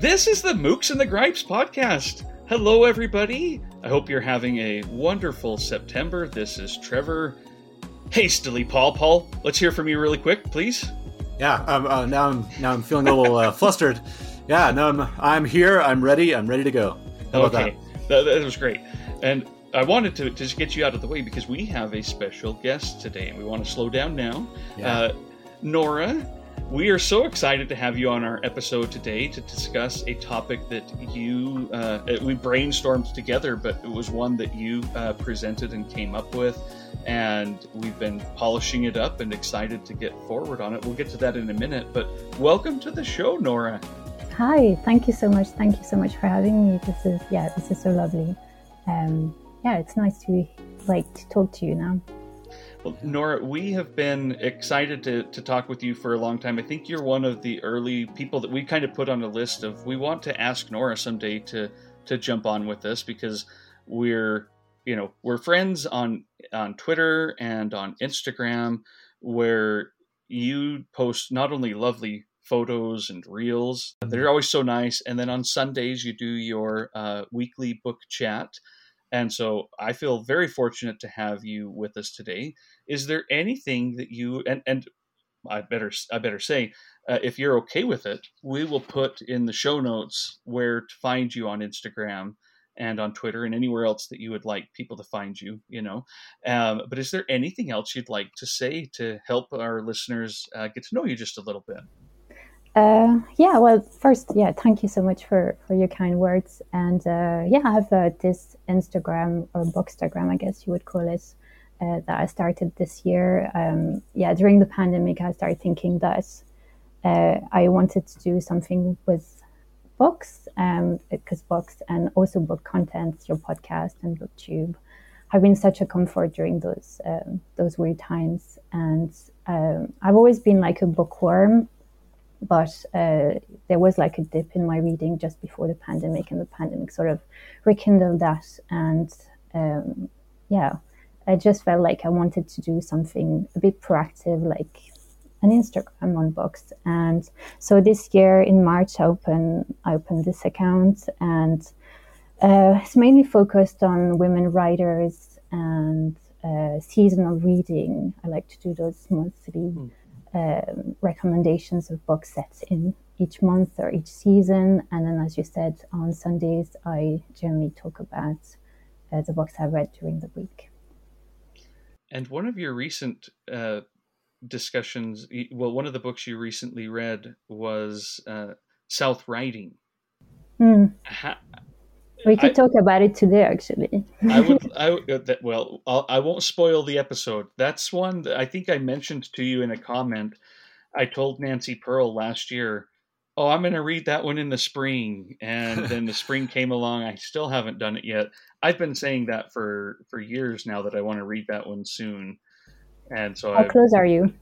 This is the Mookse and the Gripes podcast. Hello, everybody. I hope you're having a wonderful September. This is Trevor. Hastily, Paul, let's hear from you really quick, please. Yeah, now I'm feeling a little flustered. Yeah, now I'm here. I'm ready to go. How about that? Okay, that was great. And I wanted to just get you out of the way because we have a special guest today, and we want to slow down now. Yeah. Nora, we are so excited to have you on our episode today to discuss a topic that you we brainstormed together, but it was one that you presented and came up with, and we've been polishing it up and excited to get forward on it. We'll get to that in a minute, but welcome to the show, Nora. Hi, thank you so much. Thank you so much for having me. This is so lovely. It's nice to talk to you now. Well, Nora, we have been excited to talk with you for a long time. I think you're one of the early people that we kind of put on a list of, we want to ask Nora someday to jump on with us, because we're friends on Twitter and on Instagram, where you post not only lovely photos and reels, they're always so nice. And then on Sundays, you do your weekly book chat. And so I feel very fortunate to have you with us today. Is there anything that you, and I better say, if you're okay with it, we will put in the show notes where to find you on Instagram and on Twitter and anywhere else that you would like people to find you, But is there anything else you'd like to say to help our listeners get to know you just a little bit? Thank you so much for your kind words. And I have this Instagram or Bookstagram, I guess you would call it, that I started this year. During the pandemic, I started thinking that I wanted to do something with books, because books and also book content, your podcast and BookTube, have been such a comfort during those weird times. And I've always been like a bookworm. But there was like a dip in my reading just before the pandemic, and the pandemic sort of rekindled that. And I just felt like I wanted to do something a bit proactive, like an Instagram on books. And so this year in March, I opened this account, and it's mainly focused on women writers and seasonal reading. I like to do those monthly. Recommendations of book sets in each month or each season, and then, as you said, on Sundays I generally talk about the books I read during the week. And one of your recent discussions, one of the books you recently read was South Riding. We could talk about it today, actually. I won't spoil the episode. That's one that I think I mentioned to you in a comment. I told Nancy Pearl last year, oh, I'm going to read that one in the spring. And then the spring came along. I still haven't done it yet. I've been saying that for years now, that I want to read that one soon. And so how close are you?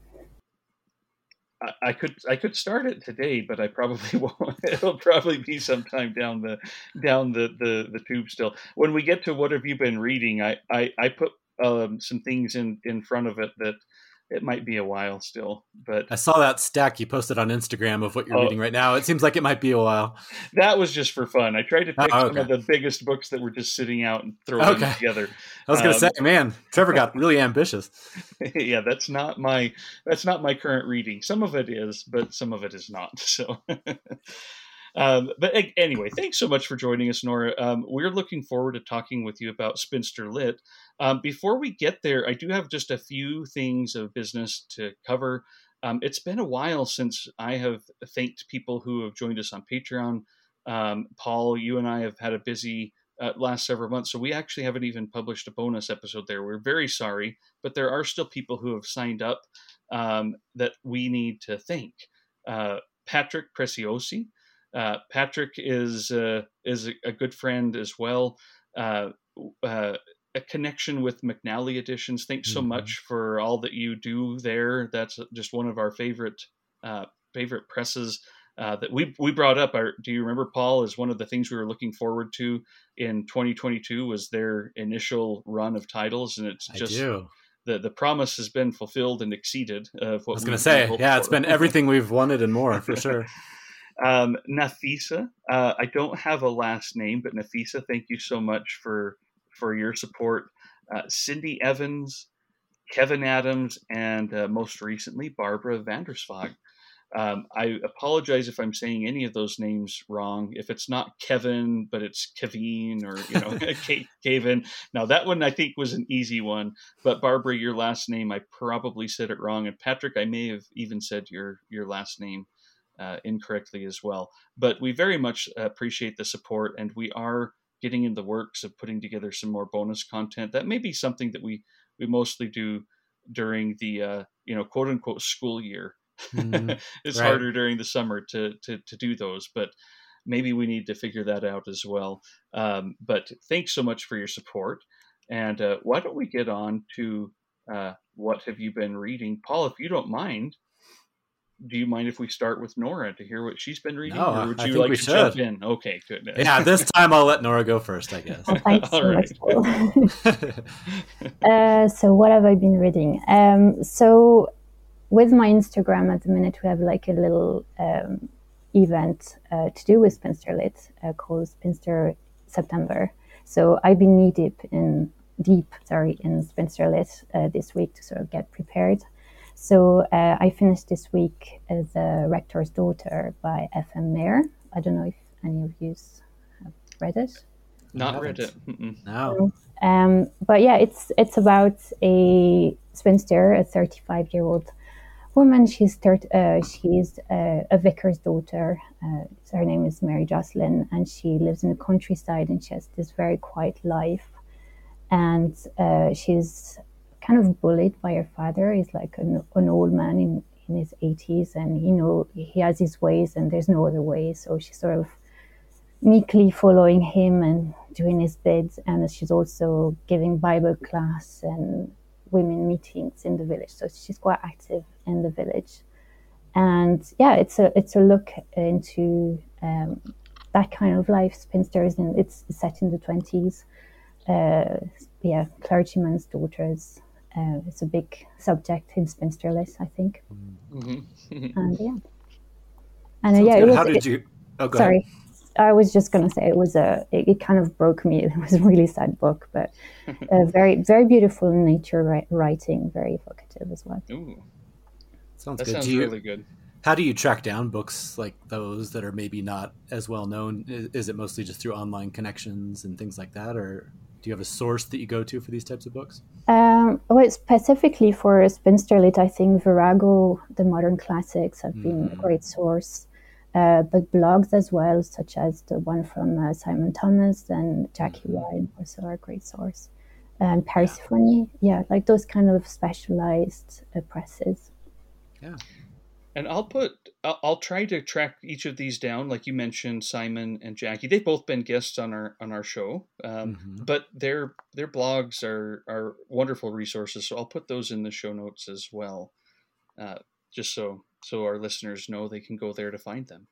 I could start it today, but I probably won't. It'll probably be sometime down the tube still. When we get to what have you been reading, I put some things in front of it that it might be a while still. But I saw that stack you posted on Instagram of what you're reading right now. It seems like it might be a while. That was just for fun. I tried to pick some of the biggest books that were just sitting out and throw them together. I was going to say, man, Trevor got really ambitious. Yeah, that's not my current reading. Some of it is, but some of it is not. So, but anyway, thanks so much for joining us, Nora. We're looking forward to talking with you about Spinster Lit. Before we get there, I do have just a few things of business to cover. It's been a while since I have thanked people who have joined us on Patreon. Paul, you and I have had a busy last several months, so we actually haven't even published a bonus episode there. We're very sorry, but there are still people who have signed up that we need to thank. Patrick Preciosi. Patrick is a good friend as well. A connection with McNally Editions. Thanks so much for all that you do there. That's just one of our favorite presses that we brought up. Do you remember, Paul, is one of the things we were looking forward to in 2022 was their initial run of titles, and it's just the promise has been fulfilled and exceeded. Of what I was going to say, it's been everything we've wanted and more for sure. Nafisa, I don't have a last name, but Nafisa, thank you so much for your support. Cindy Evans, Kevin Adams, and most recently, Barbara Vandersvog. I apologize if I'm saying any of those names wrong. If it's not Kevin, but it's Kevin or, you know, Kevin. Now, that one I think was an easy one. But Barbara, your last name, I probably said it wrong. And Patrick, I may have even said your last name incorrectly as well. But we very much appreciate the support. And we are getting in the works of putting together some more bonus content. That may be something that we mostly do during the, quote unquote school year. It's right. Harder during the summer to do those, but maybe we need to figure that out as well. But thanks so much for your support. And why don't we get on to what have you been reading? Paul, if you don't mind, do you mind if we start with Nora to hear what she's been reading? No, or would you like to jump in? Okay, good. Yeah, this time I'll let Nora go first, I guess. Well, thanks so much, Paul. So what have I been reading? So with my Instagram at the minute, we have like a little event to do with Spinster Lit called Spinster September. So I've been knee deep in Spinster Lit this week to sort of get prepared. So I finished this week The Rector's Daughter by F.M. Mayor. I don't know if any of you have read it. Not read it. No. But yeah, it's about a spinster, a 35-year-old woman. She is a vicar's daughter. Her name is Mary Jocelyn, and she lives in the countryside, and she has this very quiet life. And she's kind of bullied by her father. He's like an old man in his 80s, and he has his ways, and there's no other way. So she's sort of meekly following him and doing his bids, and she's also giving Bible class and women meetings in the village, so she's quite active in the village. And yeah, it's a look into that kind of life, spinsters, and it's set in the 20s. Clergyman's daughters. It's a big subject in Spinster Lit, I think. Mm-hmm. I was just going to say it kind of broke me. It was a really sad book, but very, very beautiful nature writing, very evocative as well. Ooh. That good. Sounds really good. How do you track down books like those that are maybe not as well known? Is it mostly just through online connections and things like that? Or do you have a source that you go to for these types of books? Specifically for Spinster Lit, I think Virago, the modern classics have been a great source. But blogs as well, such as the one from Simon Thomas and Jackie Lyon, also are a great source. And Persephone, like those kind of specialized presses. Yeah. And I'll try to track each of these down. Like you mentioned, Simon and Jackie, they've both been guests on our show. But their blogs are wonderful resources. So I'll put those in the show notes as well. Just so our listeners know they can go there to find them.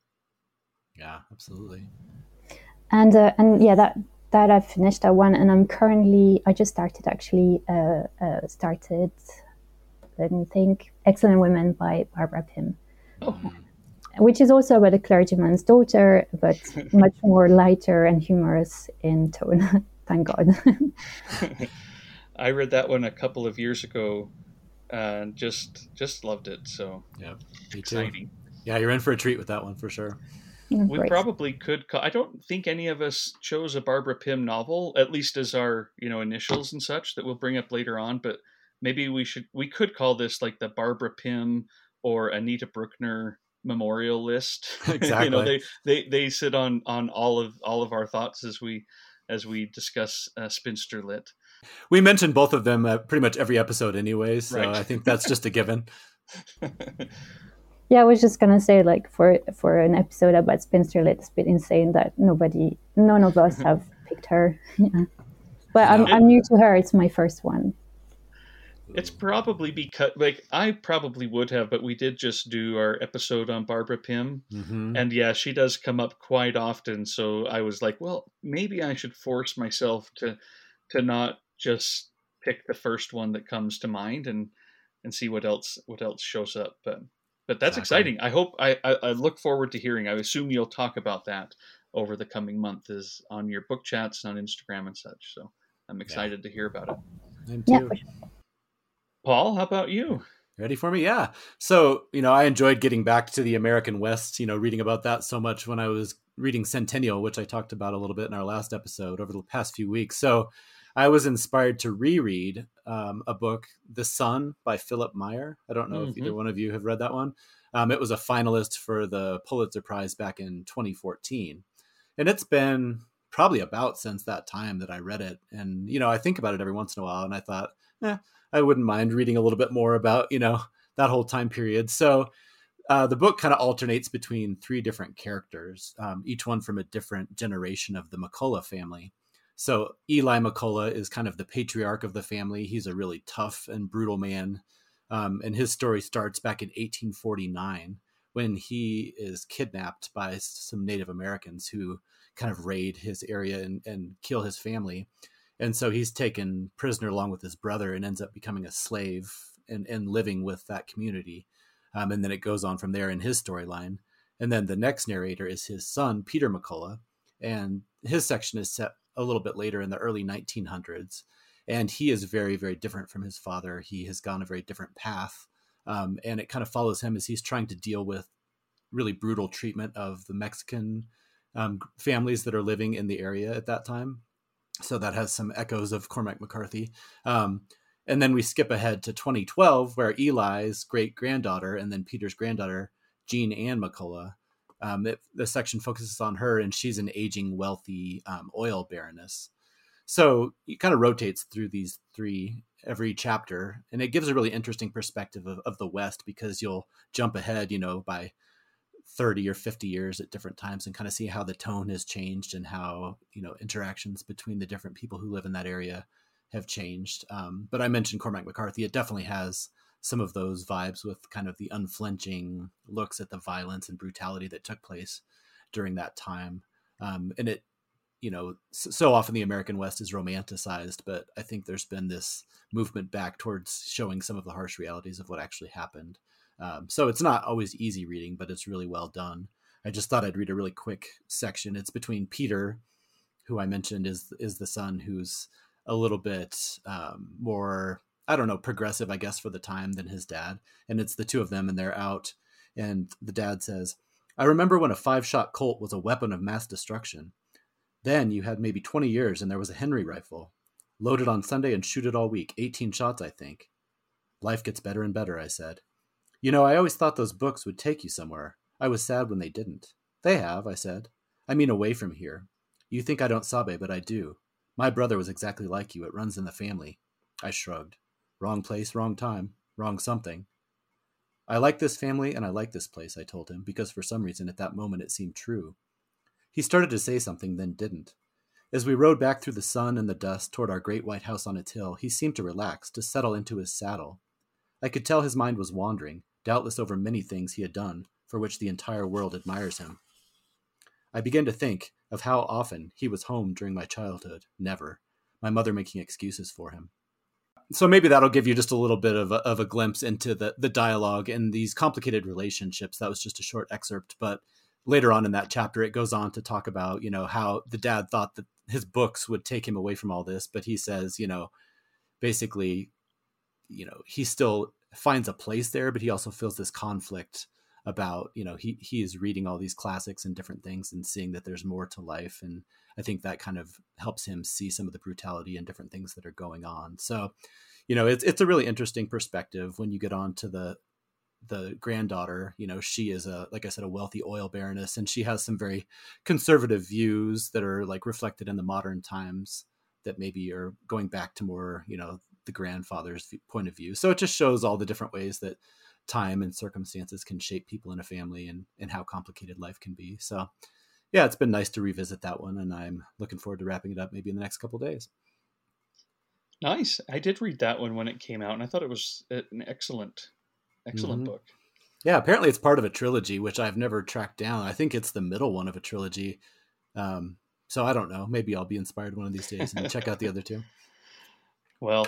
Yeah, absolutely. And that I've finished that one, and I'm currently I just started. Let me think. Excellent Women by Barbara Pym, which is also about a clergyman's daughter, but much more lighter and humorous in tone. Thank God. I read that one a couple of years ago. Just loved it. So yeah, exciting. Yeah, you're in for a treat with that one for sure. We probably could. I don't think any of us chose a Barbara Pym novel, at least as our initials and such that we'll bring up later on. But maybe we could call this like the Barbara Pym or Anita Brookner memorial list. Exactly. They sit on all of our thoughts as we discuss Spinster Lit. We mention both of them pretty much every episode anyway, so right. I think that's just a given. Yeah, I was just going to say, like, for an episode about Spinster Lit, it's a bit insane that none of us have picked her. Yeah. But I'm new to her. It's my first one. It's probably because, like, I probably would have, but we did just do our episode on Barbara Pym. Mm-hmm. And yeah, she does come up quite often. So I was like, well, maybe I should force myself to not just pick the first one that comes to mind and see what else shows up. But But that's exciting. I hope I look forward to hearing. I assume you'll talk about that over the coming month, is on your book chats and on Instagram and such. So I'm excited to hear about it. I'm too. Yeah. Paul, how about you? Ready for me? Yeah. So, I enjoyed getting back to the American West, reading about that so much when I was reading Centennial, which I talked about a little bit in our last episode over the past few weeks. So I was inspired to reread a book, The Sun by Philip Meyer. I don't know if either one of you have read that one. It was a finalist for the Pulitzer Prize back in 2014. And it's been probably about since that time that I read it. And, I think about it every once in a while, and I thought, I wouldn't mind reading a little bit more about, that whole time period. So the book kind of alternates between three different characters, each one from a different generation of the McCullough family. So Eli McCullough is kind of the patriarch of the family. He's a really tough and brutal man. And his story starts back in 1849 when he is kidnapped by some Native Americans who kind of raid his area and kill his family. And so he's taken prisoner along with his brother and ends up becoming a slave and living with that community. And then it goes on from there in his storyline. And then the next narrator is his son, Peter McCullough. And his section is set a little bit later in the early 1900s. And he is very, very different from his father. He has gone a very different path. And it kind of follows him as he's trying to deal with really brutal treatment of the Mexican families that are living in the area at that time. So that has some echoes of Cormac McCarthy. And then we skip ahead to 2012, where Eli's great-granddaughter and then Peter's granddaughter, Jean Ann McCullough, the section focuses on her, and she's an aging, wealthy oil baroness. So it kind of rotates through these three every chapter, and it gives a really interesting perspective of the West, because you'll jump ahead, by 30 or 50 years at different times and kind of see how the tone has changed and how, interactions between the different people who live in that area have changed. But I mentioned Cormac McCarthy. It definitely has some of those vibes with kind of the unflinching looks at the violence and brutality that took place during that time. And it, so often the American West is romanticized, but I think there's been this movement back towards showing some of the harsh realities of what actually happened. So it's not always easy reading, but it's really well done. I just thought I'd read a really quick section. It's between Peter, who I mentioned is the son, who's a little bit more, progressive, I guess, for the time than his dad. And it's the two of them, and they're out. And the dad says, "I remember when a 5-shot Colt was a weapon of mass destruction. Then you had maybe 20 years, and there was a Henry rifle. Load it on Sunday and shoot it all week. 18 shots, I think. Life gets better and better," I said. I always thought those books would take you somewhere. I was sad when they didn't. They have, I said. I mean, away from here. You think I don't sabe, but I do. My brother was exactly like you. It runs in the family. I shrugged. Wrong place, wrong time, wrong something. I like this family and I like this place, I told him, because for some reason at that moment it seemed true. He started to say something, then didn't. As we rode back through the sun and the dust toward our great white house on its hill, he seemed to relax, to settle into his saddle. I could tell his mind was wandering, doubtless over many things he had done, for which the entire world admires him. I began to think of how often he was home during my childhood, never, my mother making excuses for him. So maybe that'll give you just a little bit of a glimpse into the dialogue and these complicated relationships. That was just a short excerpt, but later on in that chapter, it goes on to talk about, how the dad thought that his books would take him away from all this, but he says, basically, he still finds a place there, but he also feels this conflict about, he is reading all these classics and different things and seeing that there's more to life. And I think that kind of helps him see some of the brutality and different things that are going on. So, it's a really interesting perspective when you get on to the granddaughter. She is like I said, a wealthy oil baroness, and she has some very conservative views that are like reflected in the modern times that maybe are going back to more, the grandfather's point of view. So it just shows all the different ways that time and circumstances can shape people in a family and how complicated life can be. So yeah, it's been nice to revisit that one, and I'm looking forward to wrapping it up maybe in the next couple of days. Nice. I did read that one when it came out, and I thought it was an excellent book. Yeah, apparently it's part of a trilogy, which I've never tracked down. I think it's the middle one of a trilogy. So I don't know, maybe I'll be inspired one of these days and check out the other two. Well,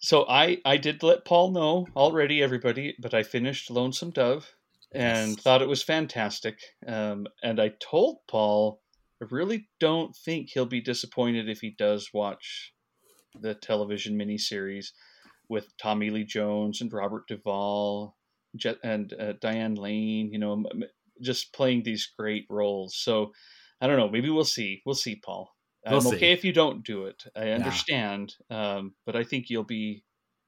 So I did let Paul know already, everybody, but I finished Lonesome Dove and thought it was fantastic. And I told Paul, I really don't think he'll be disappointed if he does watch the television miniseries with Tommy Lee Jones and Robert Duvall and Diane Lane, you know, just playing these great roles. So I don't know, maybe we'll see. We'll see, Paul. I'm okay if you don't do it. I understand, but I think you'd be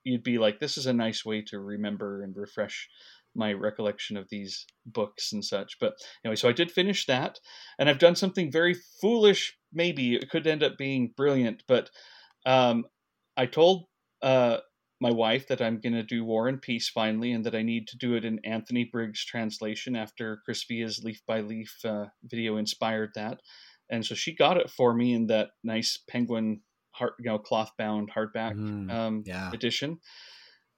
like, this is a nice way to remember and refresh my recollection of these books and such. But anyway, so I did finish that, and I've done something very foolish. Maybe it could end up being brilliant, but I told my wife that I'm going to do War and Peace finally, and that I need to do it in Anthony Briggs' translation after Chris Via's Leaf by Leaf video inspired that. And so she got it for me in that nice Penguin cloth-bound hardback edition.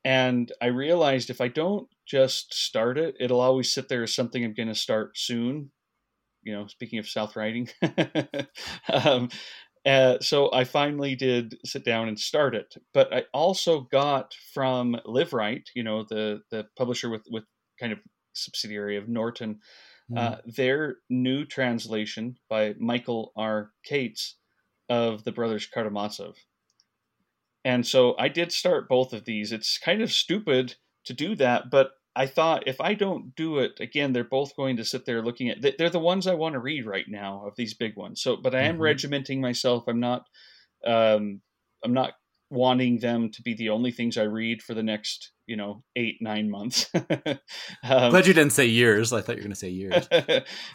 And I realized if I don't just start it, it'll always sit there as something I'm going to start soon. You know, speaking of self-writing. So I finally did sit down and start it. But I also got from Live Right, you know, the publisher with kind of subsidiary of Norton, their new translation by Michael R. Cates of the Brothers Karamazov. And so I did start both of these. It's kind of stupid to do that, but I thought if I don't do it again, they're both going to sit there looking at, they're the ones I want to read right now of these big ones. So, but I am regimenting myself. I'm not wanting them to be the only things I read for the next, 8-9 months. Glad you didn't say years. I thought you were going to say years.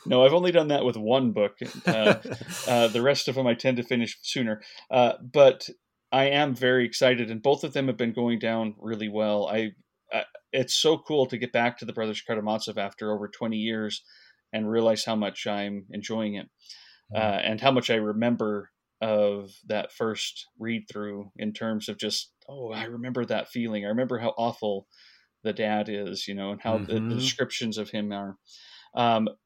No, I've only done that with one book. The rest of them I tend to finish sooner. But I am very excited, and both of them have been going down really well. It's so cool to get back to the Brothers Karamazov after over 20 years and realize how much I'm enjoying it and how much I remember of that first read through in terms of just, I remember that feeling. I remember how awful the dad is, and how the descriptions of him are.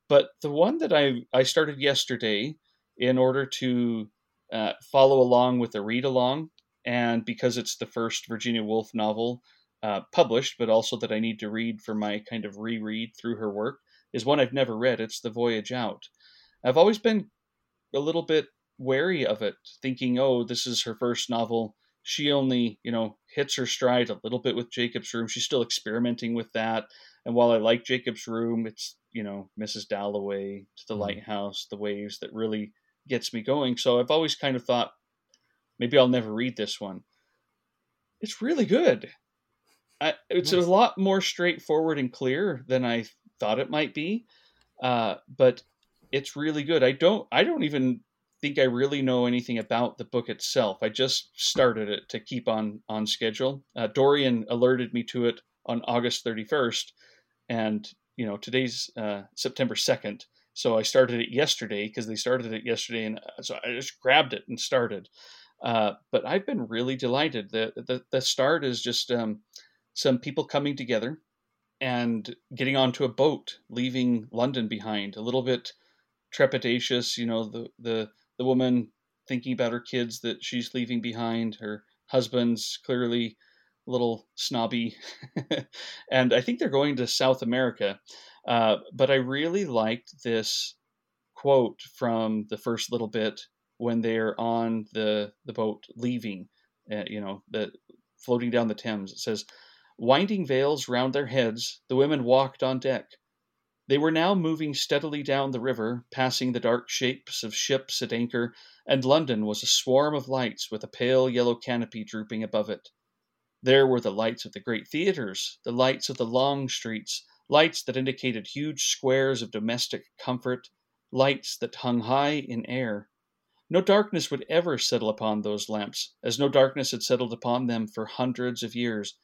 But the one that I started yesterday in order to follow along with the read along, and because it's the first Virginia Woolf novel published, but also that I need to read for my kind of reread through her work, is one I've never read. It's The Voyage Out. I've always been a little bit wary of it, thinking, this is her first novel. She only, hits her stride a little bit with Jacob's Room. She's still experimenting with that. And while I like Jacob's Room, it's, Mrs. Dalloway, To the Lighthouse, The Waves that really gets me going. So I've always kind of thought, maybe I'll never read this one. It's really good. It's a lot more straightforward and clear than I thought it might be. But it's really good. I don't even think I really know anything about the book itself. I just started it to keep on schedule. Dorian alerted me to it on August 31st, and today's September 2nd. So I started it yesterday because they started it yesterday, and so I just grabbed it and started. But I've been really delighted. The start is just some people coming together and getting onto a boat, leaving London behind. A little bit trepidatious, the woman thinking about her kids that she's leaving behind. Her husband's clearly a little snobby. And I think they're going to South America. But I really liked this quote from the first little bit when they're on the boat leaving, floating down the Thames. It says, "Winding veils round their heads, the women walked on deck. They were now moving steadily down the river, passing the dark shapes of ships at anchor, and London was a swarm of lights with a pale yellow canopy drooping above it. There were the lights of the great theatres, the lights of the long streets, lights that indicated huge squares of domestic comfort, lights that hung high in air. No darkness would ever settle upon those lamps, as no darkness had settled upon them for hundreds of years.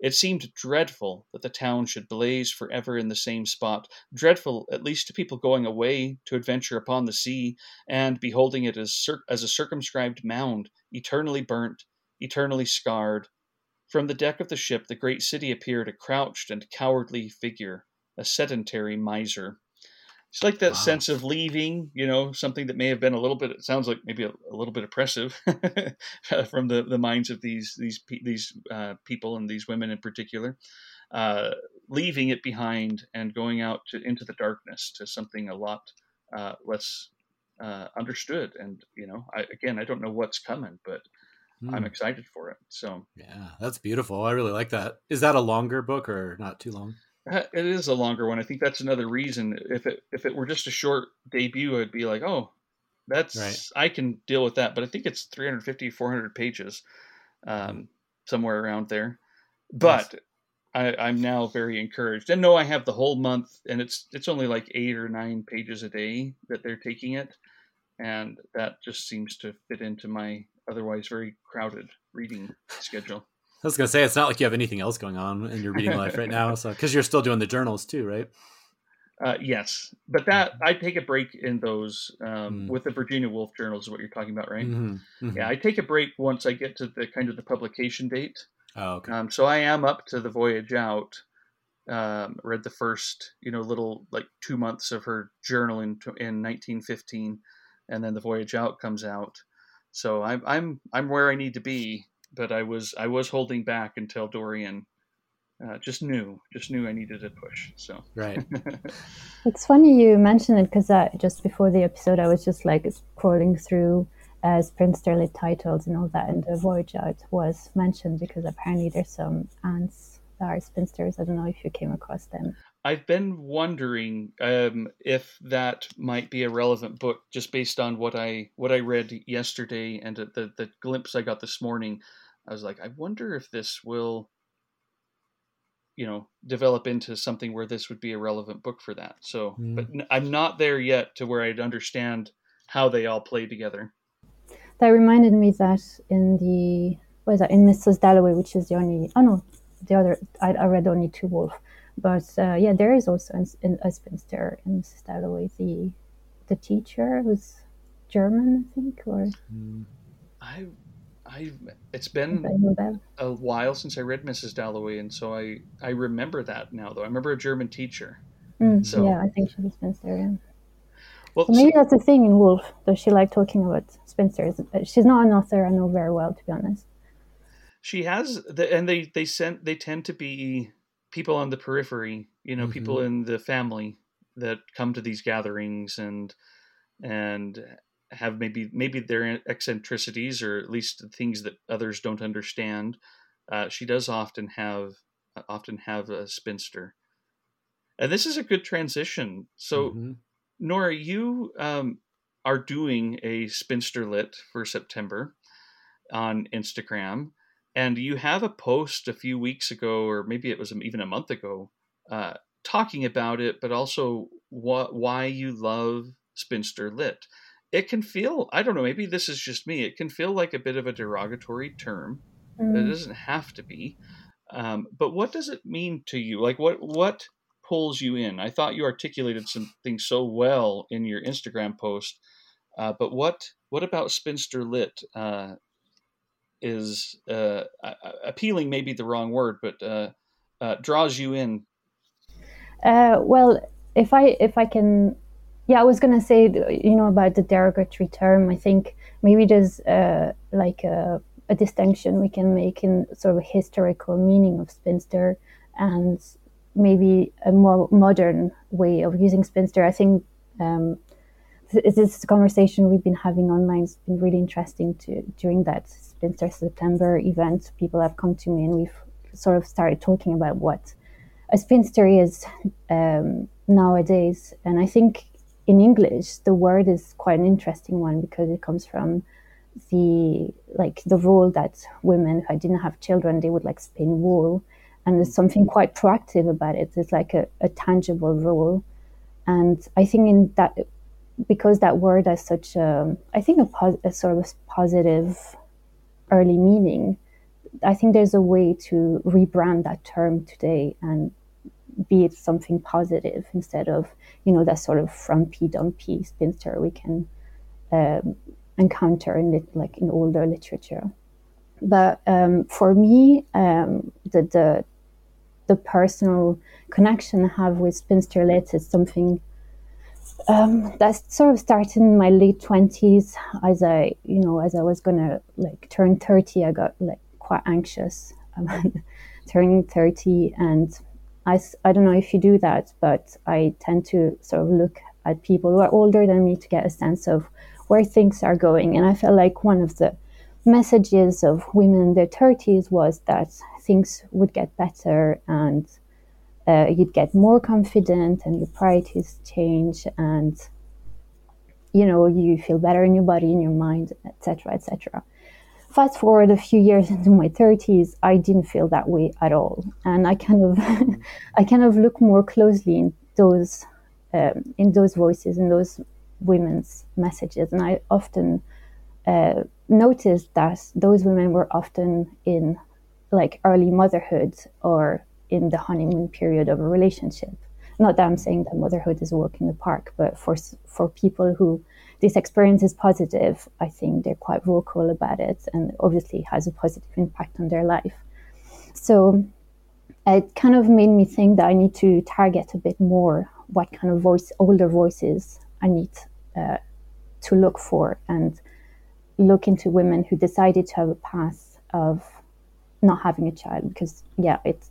It seemed dreadful that the town should blaze forever in the same spot, dreadful at least to people going away to adventure upon the sea and beholding it as a circumscribed mound, eternally burnt, eternally scarred. From the deck of the ship, the great city appeared a crouched and cowardly figure, a sedentary miser." It's like that sense of leaving, you know, something that may have been a little bit, it sounds like maybe a little bit oppressive from the minds of these people and these women in particular, leaving it behind and going out into the darkness to something a lot less understood. And, you know, I don't know what's coming, but I'm excited for it. So yeah, that's beautiful. I really like that. Is that a longer book or not too long? It is a longer one. I think that's another reason. If it were just a short debut, I'd be like, oh, that's right. I can deal with that. But I think it's 350, 400 pages, somewhere around there. But yes. I'm now very encouraged. And no, I have the whole month, and it's only like 8 or 9 pages a day that they're taking it. And that just seems to fit into my otherwise very crowded reading schedule. I was going to say, it's not like you have anything else going on in your reading life right now. So, cause you're still doing the journals too, right? Yes. But I take a break in those, with the Virginia Woolf journals is what you're talking about, right? Mm-hmm. Mm-hmm. Yeah. I take a break once I get to the kind of the publication date. Oh, okay. So I am up to the voyage out, read the first, you know, little like 2 months of her journal in 1915, and then the voyage out comes out. So I'm where I need to be. But I was holding back until Dorian just knew I needed to push. So right. It's funny you mentioned it, because just before the episode, I was just like scrolling through as Prinsterly titles and all that, and the voyage out was mentioned because apparently there's some aunts that are spinsters. I don't know if you came across them. I've been wondering if that might be a relevant book, just based on what I read yesterday and the glimpse I got this morning. I was like, I wonder if this will, you know, develop into something where this would be a relevant book for that. So, But I'm not there yet to where I'd understand how they all play together. That reminded me that in Mrs. Dalloway, which is I read only two Woolf, but there is also a spinster in Mrs. Dalloway, the teacher who's German, I think, or it's been a while since I read Mrs. Dalloway, and so I remember that now, though. I remember a German teacher. I think she's a spinster, yeah. Well, so maybe that's the thing in Woolf, though she liked talking about spinsters. She's not an author I know very well, to be honest. She has, they tend to be people on the periphery, you know, people in the family that come to these gatherings and have maybe their eccentricities, or at least things that others don't understand. She does often have a spinster, and this is a good transition. So, Nora, you are doing a spinster lit for September on Instagram. And you have a post a few weeks ago, or maybe it was even a month ago, talking about it, but also why you love spinster lit. It can feel, I don't know, maybe this is just me, it can feel like a bit of a derogatory term. It doesn't have to be. But what does it mean to you? Like, what pulls you in? I thought you articulated some things so well in your Instagram post, but what about spinster lit is appealing, maybe the wrong word, but draws you in? Well, if I can, yeah, I was gonna say, you know, about the derogatory term, I think maybe there's a distinction we can make in sort of a historical meaning of spinster and maybe a more modern way of using spinster. I think this conversation we've been having online has been really interesting during that Spinster September event. People have come to me and we've sort of started talking about what a spinster is nowadays. And I think in English, the word is quite an interesting one, because it comes from the role that women who didn't have children, they would like spin wool. And there's something quite proactive about it. It's like a tangible role. And I think in that, because that word has such a sort of positive early meaning, I think there's a way to rebrand that term today and be it something positive instead of, you know, that sort of frumpy, dumpy spinster we can encounter in older literature. But for me, the personal connection I have with spinster lit is something I sort of started in my late 20s. As I was gonna turn 30, I got quite anxious. Turning 30, and I don't know if you do that, but I tend to sort of look at people who are older than me to get a sense of where things are going. And I felt like one of the messages of women in their 30s was that things would get better, and you'd get more confident and your priorities change, and you feel better in your body, in your mind, etc., etc. Fast forward a few years into my 30s, I didn't feel that way at all, and I kind of look more closely in those voices and those women's messages, and I often noticed that those women were often in early motherhood or in the honeymoon period of a relationship. Not that I'm saying that motherhood is a walk in the park, but for people who this experience is positive, I think they're quite vocal about it, and obviously has a positive impact on their life. So it kind of made me think that I need to target a bit more what kind of older voices I need to look for, and look into women who decided to have a path of not having a child, because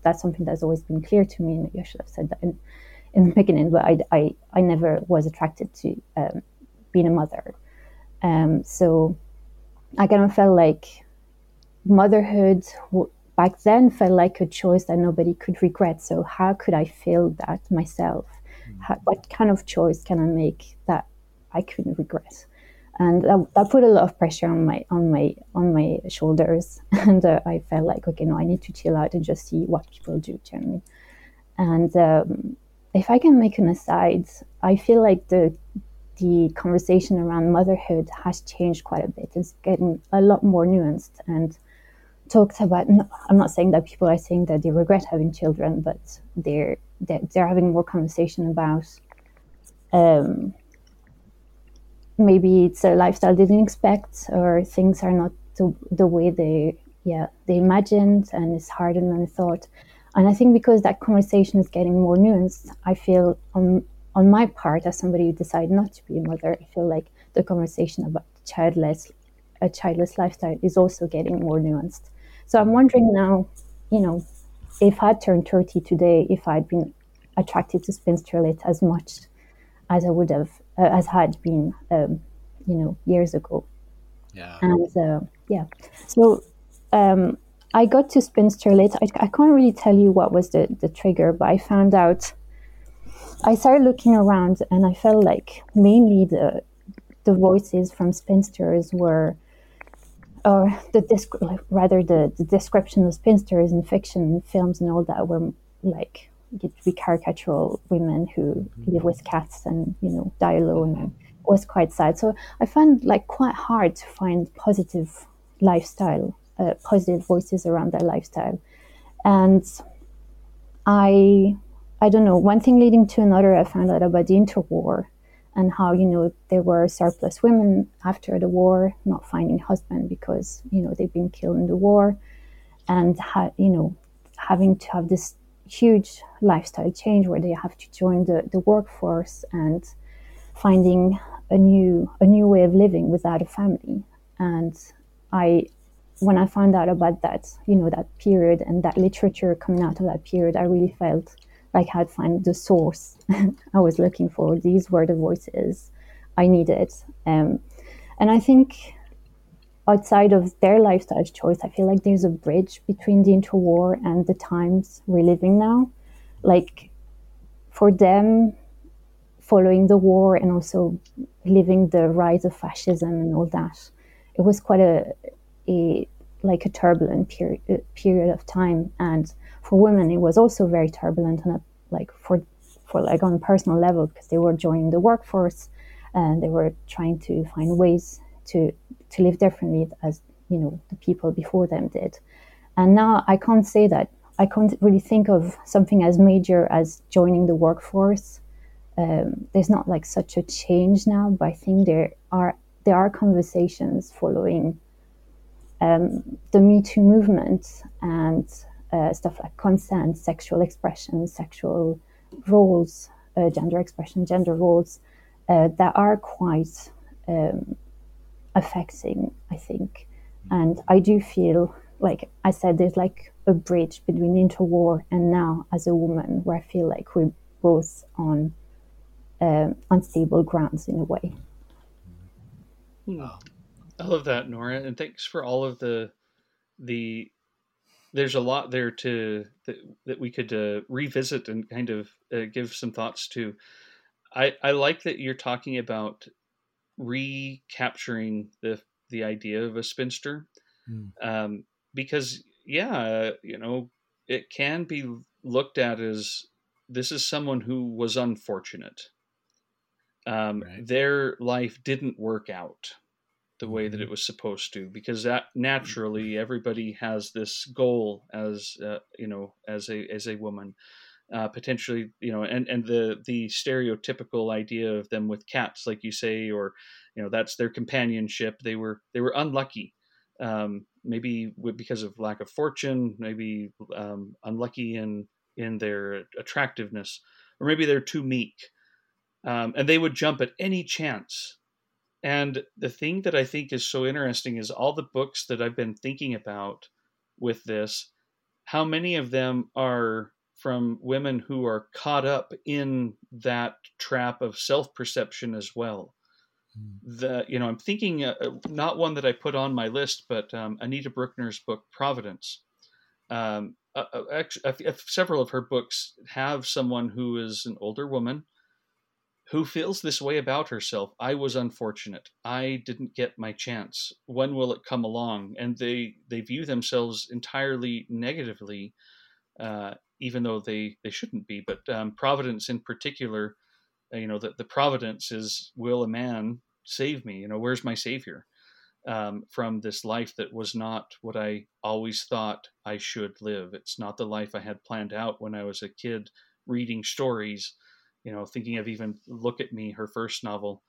that's something that's always been clear to me. Maybe I should have said that in the beginning, but I never was attracted to being a mother. So I kind of felt like motherhood back then felt like a choice that nobody could regret. So how could I feel that myself? Mm-hmm. What kind of choice can I make that I couldn't regret? And that put a lot of pressure on my shoulders, and I felt like, okay, no, I need to chill out and just see what people do generally. And if I can make an aside, I feel like the conversation around motherhood has changed quite a bit. It's getting a lot more nuanced and talked about. I'm not saying that people are saying that they regret having children, but they're having more conversation about. Maybe it's a lifestyle they didn't expect, or things are not the way they imagined, and it's harder than they thought. And I think because that conversation is getting more nuanced, I feel on my part, as somebody who decided not to be a mother, I feel like the conversation about a childless lifestyle is also getting more nuanced. So I'm wondering now, if I turned 30 today, if I'd been attracted to spinsterlet as much as I would have as had been, years ago. Yeah. And so I got to spinsterlet. I can't really tell you what was the trigger, but I found out. I started looking around, and I felt like mainly the voices from spinsters were, or the description of spinsters in fiction and films and all that were like. It would be caricatural women who live with cats and die alone, and it was quite sad. So I found quite hard to find positive lifestyle, positive voices around that lifestyle. And I don't know, one thing leading to another, I found out about the interwar and how there were surplus women after the war not finding husband because they've been killed in the war, and having to have this huge lifestyle change where they have to join the workforce and finding a new way of living without a family. And when I found out about that, that period and that literature coming out of that period, I really felt like I'd find the source I was looking for. These were the voices I needed. And I think outside of their lifestyle choice, I feel like there's a bridge between the interwar and the times we're living now. For them, following the war and also living the rise of fascism and all that, it was quite a turbulent period of time. And for women, it was also very turbulent, and on a personal level, because they were joining the workforce and they were trying to find ways to live differently as the people before them did. And now I can't say that. I can't really think of something as major as joining the workforce. There's not such a change now, but I think there are conversations following the Me Too movement and stuff like consent, sexual expression, sexual roles, gender expression, gender roles, that are quite affecting, I think. And I do feel, like I said, there's like a bridge between interwar and now as a woman, where I feel like we're both on unstable grounds in a way. Oh, I love that, Nora, and thanks for all of the. There's a lot there that we could revisit and kind of give some thoughts to. I like that you're talking about recapturing the idea of a spinster, because it can be looked at as this is someone who was unfortunate. Right. Their life didn't work out the way that it was supposed to, because that naturally everybody has this goal as a woman, potentially, and the stereotypical idea of them with cats, like you say, or, that's their companionship. They were unlucky, maybe because of lack of fortune, maybe unlucky in their attractiveness, or maybe they're too meek. And they would jump at any chance. And the thing that I think is so interesting is all the books that I've been thinking about with this, how many of them are from women who are caught up in that trap of self-perception as well. I'm thinking, not one that I put on my list, but Anita Brookner's book, Providence. Actually, several of her books have someone who is an older woman who feels this way about herself. I was unfortunate. I didn't get my chance. When will it come along? And they view themselves entirely negatively, even though they shouldn't be. But Providence in particular, the Providence is, will a man save me? Where's my savior from this life that was not what I always thought I should live? It's not the life I had planned out when I was a kid reading stories. Thinking of even Look at Me, her first novel,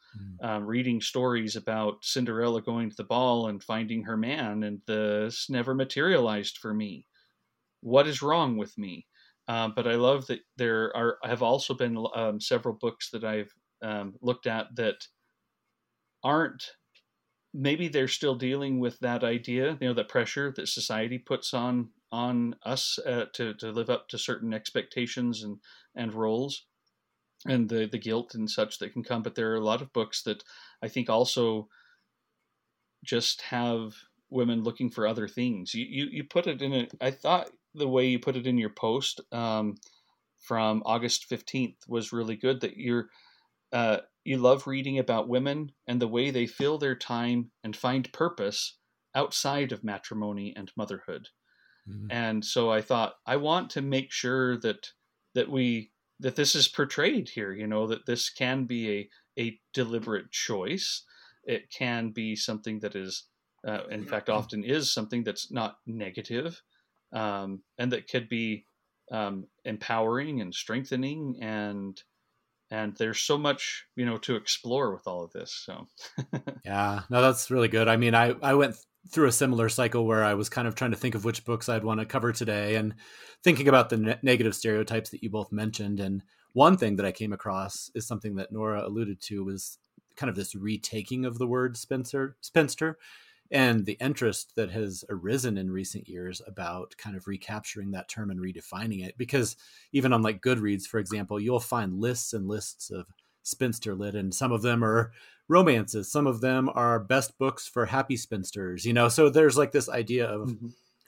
reading stories about Cinderella going to the ball and finding her man, and this never materialized for me. What is wrong with me? But I love that there have also been several books that I've looked at that aren't, maybe they're still dealing with that idea, the pressure that society puts on us to live up to certain expectations and roles, and the guilt and such that can come. But there are a lot of books that I think also just have women looking for other things. You put it in I thought the way you put it in your post from August 15th was really good, that you're, you love reading about women and the way they fill their time and find purpose outside of matrimony and motherhood. Mm-hmm. And so I thought, I want to make sure that this is portrayed here, that this can be a deliberate choice. It can be something that is, in fact, often is something that's not negative, and that could be empowering and strengthening. And there's so much, to explore with all of this. So yeah, no, that's really good. I mean, I went through a similar cycle where I was kind of trying to think of which books I'd want to cover today, and thinking about the negative stereotypes that you both mentioned. And one thing that I came across is something that Nora alluded to, was kind of this retaking of the word spinster, and the interest that has arisen in recent years about kind of recapturing that term and redefining it. Because even on like Goodreads, for example, you'll find lists and lists of spinster lit, and some of them are romances, some of them are best books for happy spinsters, so there's like this idea of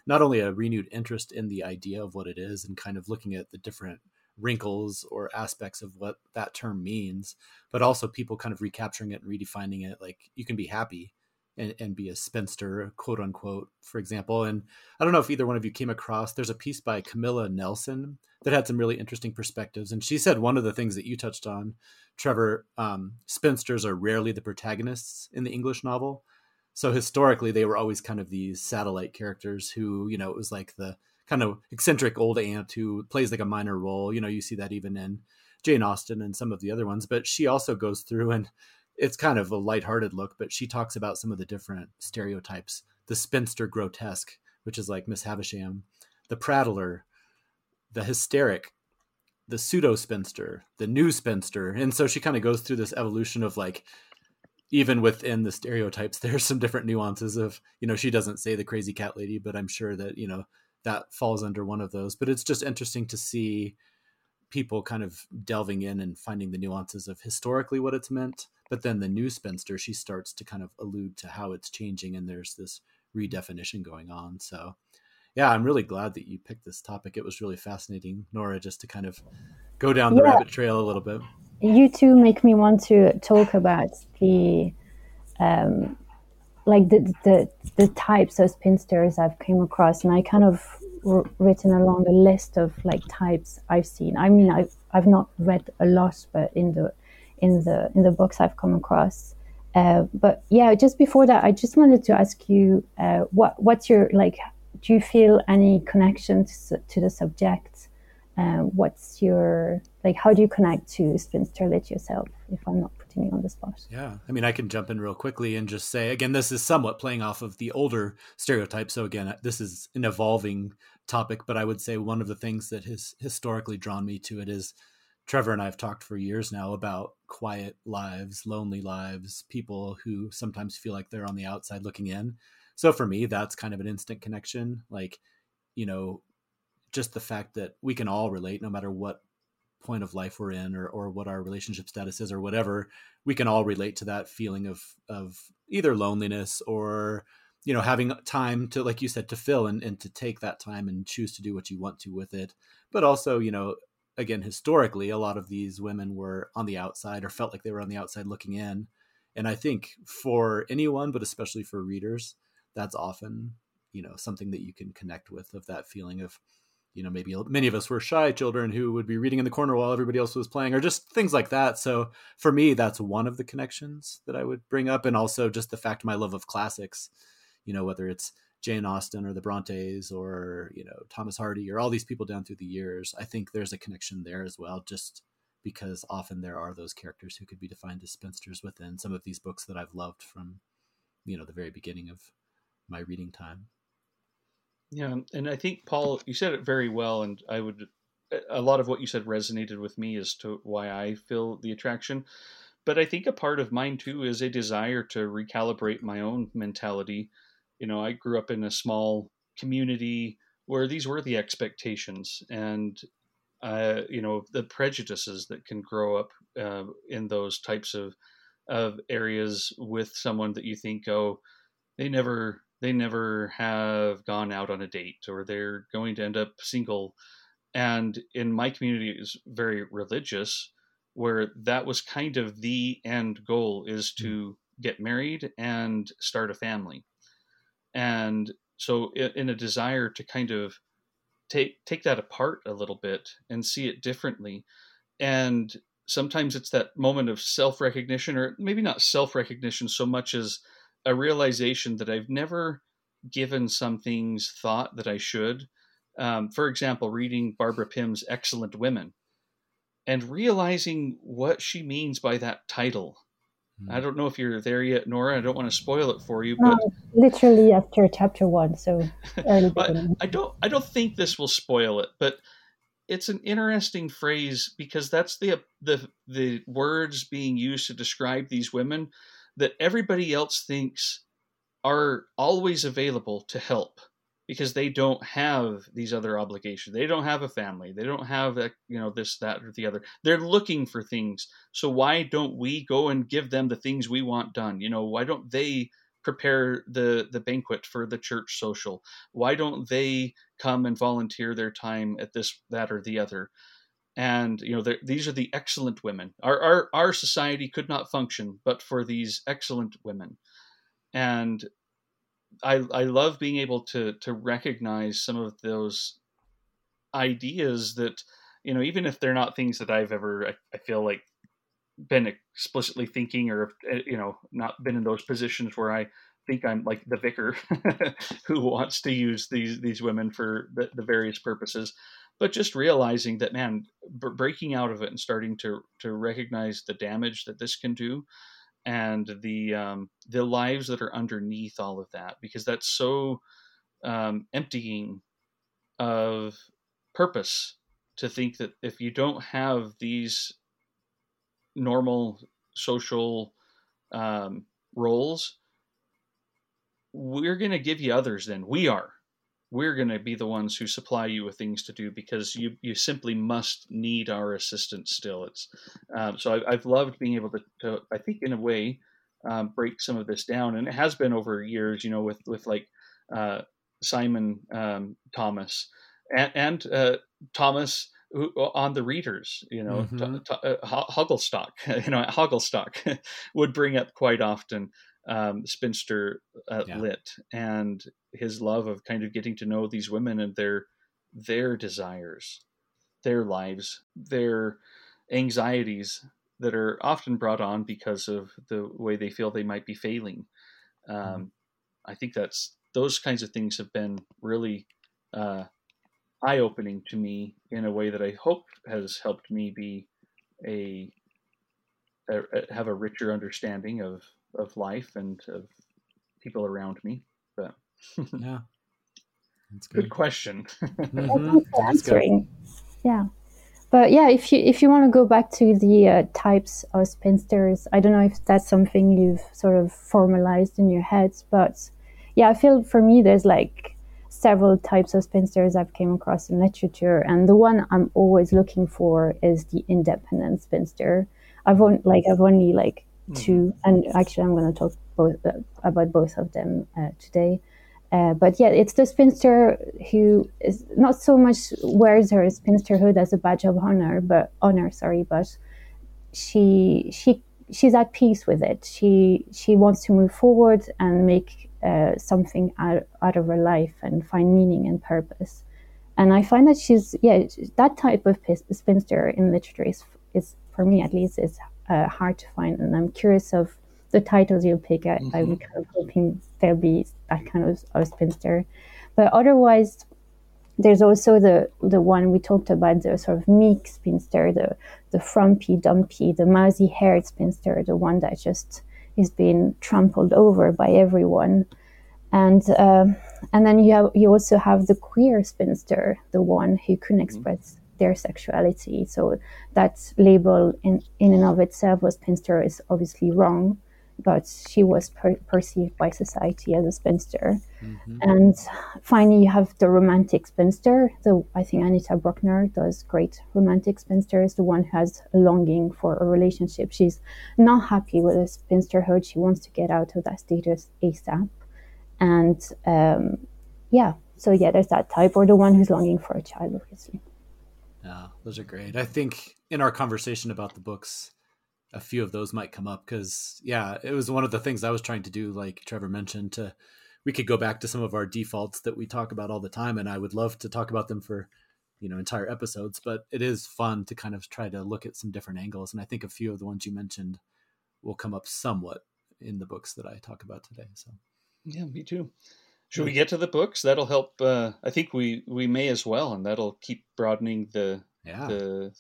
not only a renewed interest in the idea of what it is and kind of looking at the different wrinkles or aspects of what that term means, but also people kind of recapturing it and redefining it. Like, you can be happy and be a spinster, quote unquote, for example. And I don't know if either one of you came across, there's a piece by Camilla Nelson that had some really interesting perspectives. And she said one of the things that you touched on, Trevor, spinsters are rarely the protagonists in the English novel. So historically, they were always kind of these satellite characters who, it was like the kind of eccentric old aunt who plays like a minor role. You see that even in Jane Austen and some of the other ones. But she also goes through, and it's kind of a lighthearted look, but she talks about some of the different stereotypes. The spinster grotesque, which is like Miss Havisham, the prattler, the hysteric, the pseudo spinster, the new spinster. And so she kind of goes through this evolution of like, even within the stereotypes, there's some different nuances of, you know, she doesn't say the crazy cat lady, but I'm sure that, you know, that falls under one of those. But it's just interesting to see people kind of delving in and finding the nuances of historically what it's meant. But then the new spinster, she starts to kind of allude to how it's changing, and there's this redefinition going on. So yeah, I'm really glad that you picked this topic. It was really fascinating, Nora, just to kind of go down the rabbit trail a little bit. You two make me want to talk about the types of spinsters I've came across, and I kind of written along a list of like types I've seen. I mean, I've not read a lot, but in the books I've come across. But yeah, just before that, I just wanted to ask you, what's your like? Do you feel any connection to the subject? What's your, like, how do you connect to spinsterlet yourself, if I'm not putting you on the spot? Yeah, I mean, I can jump in real quickly and just say, again, this is somewhat playing off of the older stereotype. So again, this is an evolving topic, but I would say one of the things that has historically drawn me to it is Trevor and I have talked for years now about quiet lives, lonely lives, people who sometimes feel like they're on the outside looking in. So for me, that's kind of an instant connection. Like, you know, just the fact that we can all relate no matter what point of life we're in or what our relationship status is or whatever, we can all relate to that feeling of either loneliness or, you know, having time to, like you said, to fill and to take that time and choose to do what you want to with it. But also, you know, again, historically, a lot of these women were on the outside or felt like they were on the outside looking in. And I think for anyone, but especially for readers, that's often, you know, something that you can connect with, of that feeling of, you know, maybe many of us were shy children who would be reading in the corner while everybody else was playing, or just things like that. So for me, that's one of the connections that I would bring up. And also just the fact of my love of classics, you know, whether it's Jane Austen or the Brontes or, you know, Thomas Hardy or all these people down through the years. I think there's a connection there as well, just because often there are those characters who could be defined as spinsters within some of these books that I've loved from, you know, the very beginning of my reading time. Yeah, and I think, Paul, you said it very well, and a lot of what you said resonated with me as to why I feel the attraction. But I think a part of mine, too, is a desire to recalibrate my own mentality. You know, I grew up in a small community where these were the expectations and, you know, the prejudices that can grow up in those types of areas with someone that you think, oh, they never have gone out on a date, or they're going to end up single. And in my community, it was very religious, where that was kind of the end goal, is to get married and start a family. And so in a desire to kind of take that apart a little bit and see it differently. And sometimes it's that moment of self-recognition, or maybe not self-recognition so much as a realization that I've never given some things thought that I should. For example, reading Barbara Pym's Excellent Women and realizing what she means by that title. I don't know if you're there yet, Nora. I don't want to spoil it for you, but literally after chapter 1. So I don't think this will spoil it, but it's an interesting phrase because that's the words being used to describe these women that everybody else thinks are always available to help because they don't have these other obligations. They don't have a family. They don't have, you know, this, that, or the other. They're looking for things. So why don't we go and give them the things we want done? You know, why don't they prepare the banquet for the church social? Why don't they come and volunteer their time at this, that, or the other? And, you know, these are the excellent women. Our society could not function but for these excellent women. And I love being able to recognize some of those ideas that, you know, even if they're not things that I've ever, I feel like, been explicitly thinking, or, you know, not been in those positions where I think I'm like the vicar who wants to use these women for the various purposes. But just realizing that, man, breaking out of it and starting to recognize the damage that this can do, and the lives that are underneath all of that, because that's so emptying of purpose to think that if you don't have these normal social roles, we're going to give you others than we are. We're going to be the ones who supply you with things to do because you simply must need our assistance still. It's so I've loved being able to I think in a way break some of this down, and it has been over years, you know, with like Simon Thomas and Thomas who, on the Readers, you know, mm-hmm. Hogglestock, you know, Hogglestock would bring up quite often. Spinster Lit, and his love of kind of getting to know these women and their desires, their lives, their anxieties that are often brought on because of the way they feel they might be failing. I think those kinds of things have been really eye-opening to me in a way that I hope has helped me be have a richer understanding of life and of people around me, but yeah, that's good question. Mm-hmm. Answering, yeah, but yeah, if you want to go back to the types of spinsters, I don't know if that's something you've sort of formalized in your heads, but yeah, I feel for me there's like several types of spinsters I've came across in literature, and the one I'm always looking for is the independent spinster. I've only two, and actually I'm going to talk about both of them today. But yeah, it's the spinster who is not so much wears her spinsterhood as a badge of honor, but she's at peace with it. She wants to move forward and make something out of her life and find meaning and purpose. And I find that that type of spinster in literature is for me at least is hard to find, and I'm curious of the titles you'll pick. I'm kind of hoping there'll be that kind of a spinster, but otherwise there's also the one we talked about, the sort of meek spinster, the frumpy, dumpy, the mousy-haired spinster, the one that just is being trampled over by everyone, and then you also have the queer spinster, the one who couldn't express their sexuality. So that label in and of itself as spinster is obviously wrong, but she was perceived by society as a spinster. Mm-hmm. And finally you have the romantic spinster. I think Anita Brookner does great romantic spinsters, the one who has a longing for a relationship. She's not happy with her spinsterhood. She wants to get out of that status ASAP. And there's that type, or the one who's longing for a child, obviously. Yeah, those are great. I think in our conversation about the books, a few of those might come up because, yeah, it was one of the things I was trying to do, like Trevor mentioned, we could go back to some of our defaults that we talk about all the time, and I would love to talk about them for, you know, entire episodes, but it is fun to kind of try to look at some different angles. And I think a few of the ones you mentioned will come up somewhat in the books that I talk about today. So yeah, me too. Should we get to the books? That'll help. I think we may as well, and that'll keep broadening the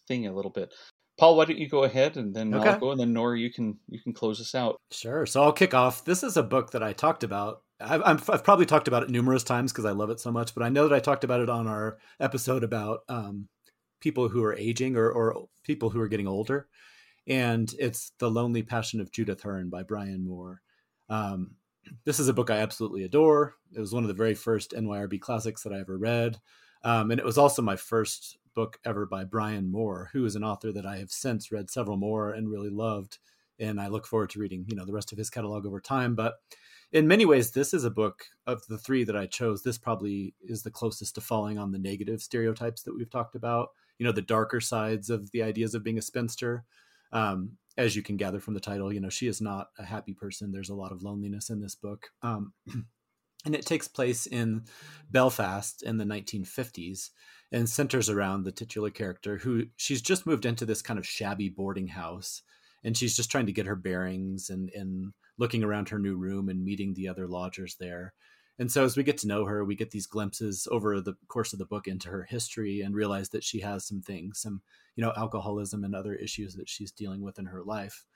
thing a little bit. Paul, why don't you go ahead, and then I'll go, and then Nora, you can close us out. Sure. So I'll kick off. This is a book that I talked about. I've probably talked about it numerous times because I love it so much, but I know that I talked about it on our episode about people who are aging or people who are getting older. And it's The Lonely Passion of Judith Hearn by Brian Moore. This is a book I absolutely adore. It was one of the very first NYRB classics that I ever read. And it was also my first book ever by Brian Moore, who is an author that I have since read several more and really loved. And I look forward to reading, you know, the rest of his catalog over time. But in many ways, this is a book of the three that I chose. This probably is the closest to falling on the negative stereotypes that we've talked about, you know, the darker sides of the ideas of being a spinster. As you can gather from the title, you know, she is not a happy person. There's a lot of loneliness in this book. And it takes place in Belfast in the 1950s and centers around the titular character who she's just moved into this kind of shabby boarding house. And she's just trying to get her bearings and looking around her new room and meeting the other lodgers there. And so as we get to know her, we get these glimpses over the course of the book into her history and realize that she has some things, some, you know, alcoholism and other issues that she's dealing with in her life.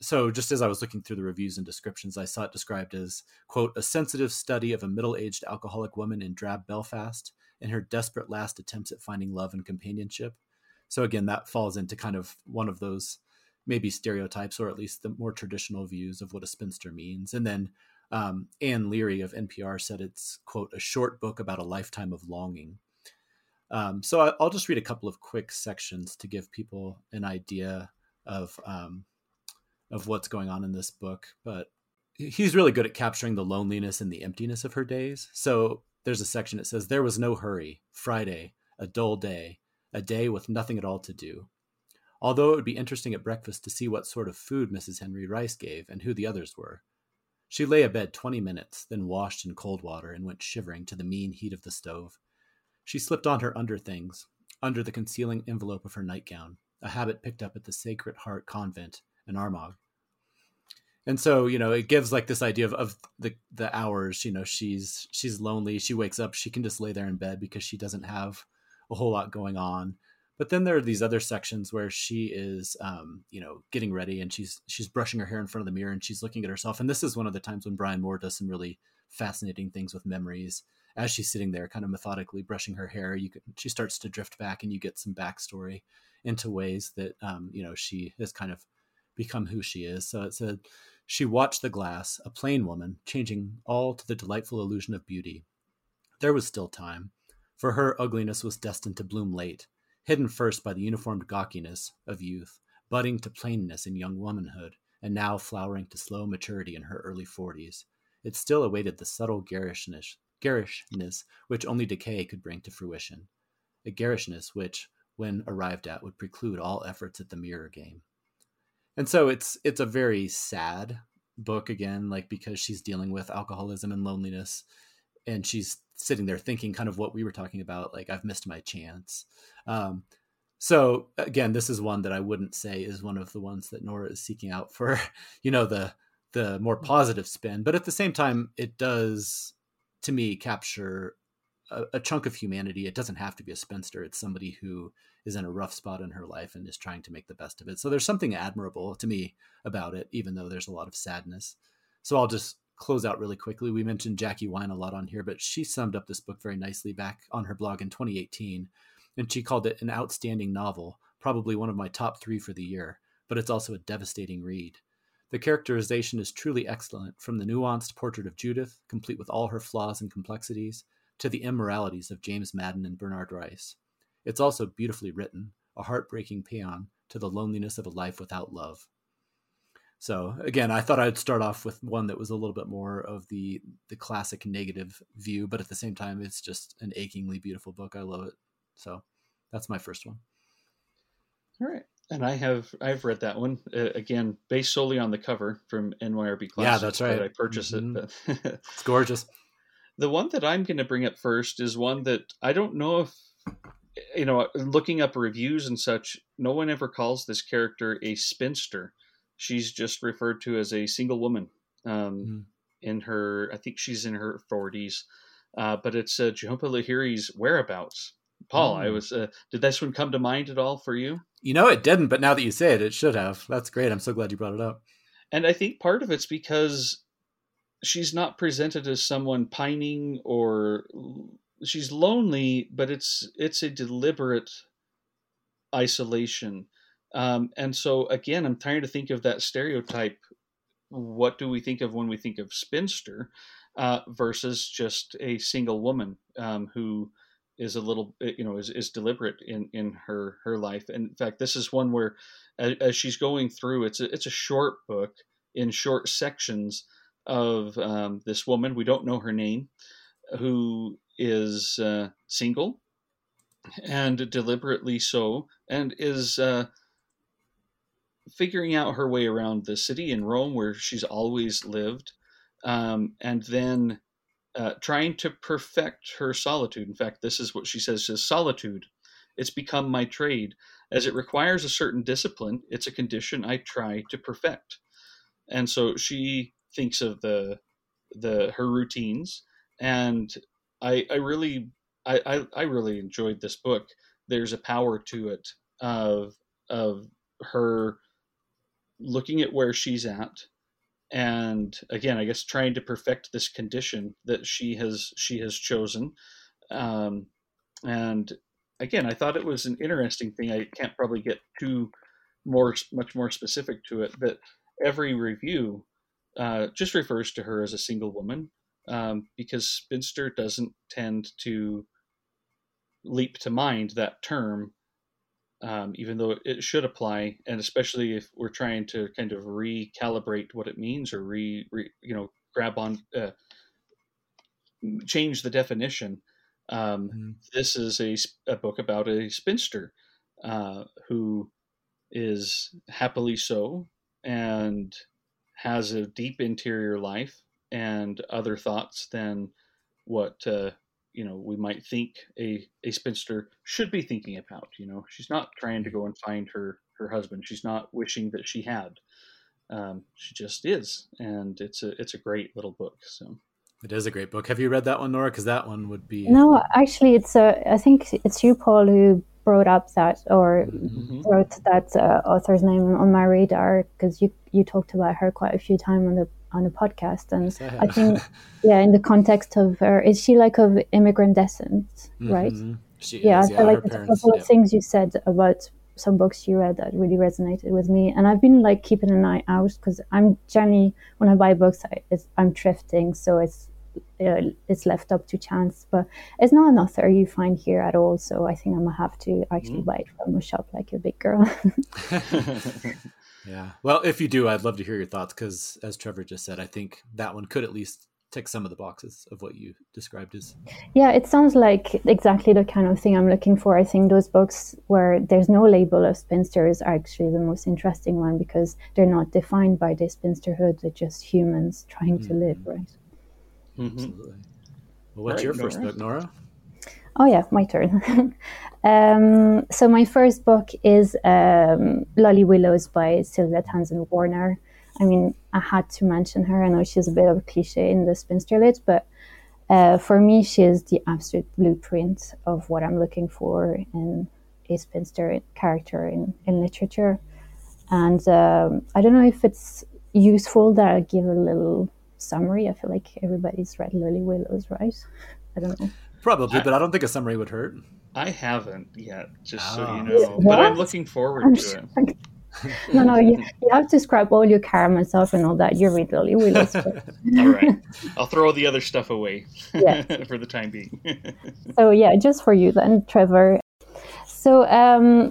So just as I was looking through the reviews and descriptions, I saw it described as, quote, a sensitive study of a middle-aged alcoholic woman in drab Belfast in her desperate last attempts at finding love and companionship. So again, that falls into kind of one of those maybe stereotypes, or at least the more traditional views of what a spinster means. And then Anne Leary of NPR said it's, quote, a short book about a lifetime of longing. So I'll just read a couple of quick sections to give people an idea of what's going on in this book. But he's really good at capturing the loneliness and the emptiness of her days. So there's a section that says, there was no hurry. Friday, a dull day, a day with nothing at all to do. Although it would be interesting at breakfast to see what sort of food Mrs. Henry Rice gave and who the others were. She lay abed 20 minutes, then washed in cold water and went shivering to the mean heat of the stove. She slipped on her underthings, under the concealing envelope of her nightgown, a habit picked up at the Sacred Heart Convent in Armagh. And so, you know, it gives like this idea of the hours, you know, she's lonely. She wakes up, she can just lay there in bed because she doesn't have a whole lot going on. But then there are these other sections where she is, you know, getting ready and she's brushing her hair in front of the mirror and she's looking at herself. And this is one of the times when Brian Moore does some really fascinating things with memories. As she's sitting there kind of methodically brushing her hair, she starts to drift back and you get some backstory into ways that, you know, she has kind of become who she is. So it said, she watched the glass, a plain woman, changing all to the delightful illusion of beauty. There was still time, for her ugliness was destined to bloom late, hidden first by the uniformed gawkiness of youth, budding to plainness in young womanhood, and now flowering to slow maturity in her early 40s. It still awaited the subtle garishness which only decay could bring to fruition, a garishness which, when arrived at, would preclude all efforts at the mirror game. And so it's a very sad book again, like, because she's dealing with alcoholism and loneliness, and she's sitting there thinking kind of what we were talking about, like, I've missed my chance. So again, this is one that I wouldn't say is one of the ones that Nora is seeking out for, you know, the more positive spin, but at the same time, it does, to me, capture a chunk of humanity. It doesn't have to be a spinster. It's somebody who is in a rough spot in her life and is trying to make the best of it. So there's something admirable to me about it, even though there's a lot of sadness. So I'll just close out really quickly. We mentioned Jackie Lyon a lot on here, but she summed up this book very nicely back on her blog in 2018. And she called it an outstanding novel, probably one of my top 3 for the year, but it's also a devastating read. The characterization is truly excellent, from the nuanced portrait of Judith, complete with all her flaws and complexities, to the immoralities of James Madden and Bernard Rice. It's also beautifully written, a heartbreaking paean to the loneliness of a life without love. So again, I thought I'd start off with one that was a little bit more of the classic negative view, but at the same time, it's just an achingly beautiful book. I love it. So that's my first one. All right. And I've read that one, again, based solely on the cover from NYRB Classics. Yeah, that's right. I purchased it. But it's gorgeous. The one that I'm going to bring up first is one that I don't know if, you know, looking up reviews and such, no one ever calls this character a spinster. She's just referred to as a single woman in her, I think she's in her 40s, but it's Jhumpa Lahiri's whereabouts. Paul, did this one come to mind at all for you? You know, it didn't, but now that you say it, it should have. That's great. I'm so glad you brought it up. And I think part of it's because she's not presented as someone pining, or she's lonely, but it's a deliberate isolation. And so again, I'm trying to think of that stereotype. What do we think of when we think of spinster versus just a single woman who is a little, you know, is deliberate in her life. And in fact, this is one where as she's going through, it's a short book in short sections of this woman. We don't know her name, who is single and deliberately so, and is, figuring out her way around the city in Rome where she's always lived, and then trying to perfect her solitude. In fact, this is what she says is solitude. It's become my trade. As it requires a certain discipline, it's a condition I try to perfect. And so she thinks of her routines. And I really enjoyed this book. There's a power to it of her looking at where she's at, and again, I guess trying to perfect this condition that she has chosen, And again, I thought it was an interesting thing. I can't probably get much more specific to it, but every review just refers to her as a single woman, because spinster doesn't tend to leap to mind that term, even though it should apply, and especially if we're trying to kind of recalibrate what it means or grab on, change the definition. This is a book about a spinster who is happily so and has a deep interior life and other thoughts than what we might think a spinster should be thinking about. She's not trying to go and find her husband. She's not wishing that she had. She just is, and it's a great little book. So it is a great book. Have you read that one, Nora? Because that one would be... No, actually, I think it's you, Paul, who brought up that, or wrote that author's name on my radar, because you talked about her quite a few times on the podcast. And yeah. I think, in the context of her, is she like of immigrant descent, right? She is, I feel like there's a couple of things you said about some books you read that really resonated with me, and I've been like keeping an eye out, because I'm generally, when I buy books, I'm thrifting, so it's left up to chance, but it's not an author you find here at all, so I think I'm gonna have to actually buy it from a shop like a big girl. Yeah, well, if you do, I'd love to hear your thoughts, because as Trevor just said, I think that one could at least tick some of the boxes of what you described as. Yeah, it sounds like exactly the kind of thing I'm looking for. I think those books where there's no label of spinsters are actually the most interesting one, because they're not defined by their spinsterhood. They're just humans trying to live, right? Absolutely. Well, what's your first book, Nora? Oh yeah, my turn. So my first book is Lolly Willows by Sylvia Townsend Warner. I mean, I had to mention her. I know she's a bit of a cliche in the spinster lit, but for me, she is the absolute blueprint of what I'm looking for in a spinster character in literature. And I don't know if it's useful that I give a little summary. I feel like everybody's read Lolly Willows, right? I don't know. Probably, but I don't think a summary would hurt. I haven't yet, so you know. What? But I'm looking forward to it. No, you have to scrap all your caramels off and all that. You read Lolly Willows. All right. I'll throw the other stuff away for the time being. So just for you then, Trevor. So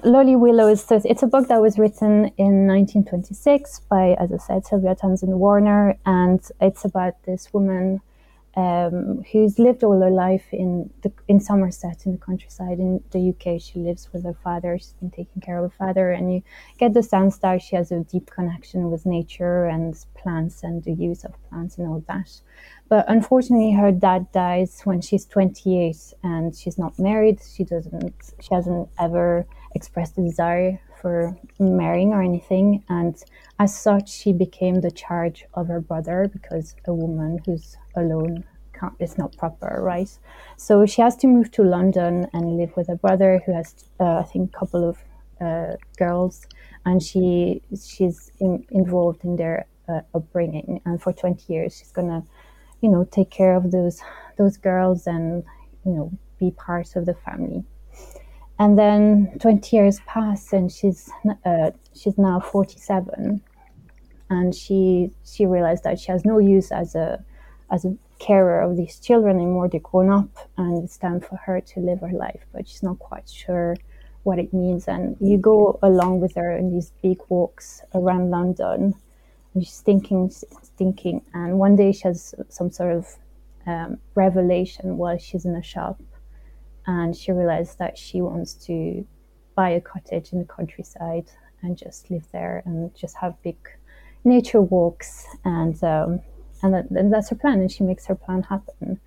Lolly Willows, it's a book that was written in 1926 by, as I said, Sylvia Townsend Warner. And it's about this woman who's lived all her life in Somerset, in the countryside in the UK. She lives with her father. She's been taking care of her father, and you get the sense that she has a deep connection with nature and plants and the use of plants and all that. But unfortunately, her dad dies when she's 28, and she's not married. She hasn't ever expressed a desire for marrying or anything, and as such, she became the charge of her brother, because a woman who's alone is not proper, right? So she has to move to London and live with her brother, who has I think a couple of girls, and she's involved in their upbringing, and for 20 years she's gonna take care of those girls and be part of the family. And then 20 years pass, and she's now 47, and she realized that she has no use as a carer of these children anymore. They're grown up, and it's time for her to live her life, but she's not quite sure what it means. And you go along with her in these big walks around London, and she's thinking. And one day she has some sort of revelation while she's in a shop, and she realized that she wants to buy a cottage in the countryside and just live there and just have big nature walks, and that's her plan, and she makes her plan happen.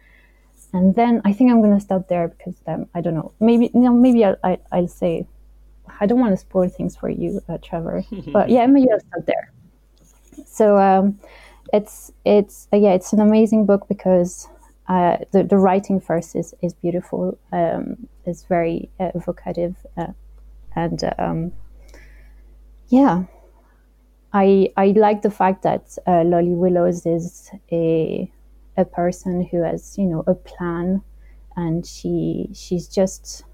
And then I think I'm going to stop there, because I don't know. Maybe I'll say, I don't want to spoil things for you, Trevor. But maybe I'll stop there. So it's an amazing book, because the writing first is beautiful. It's very evocative, and yeah. I like the fact that Lolly Willows is a person who has a plan and she's just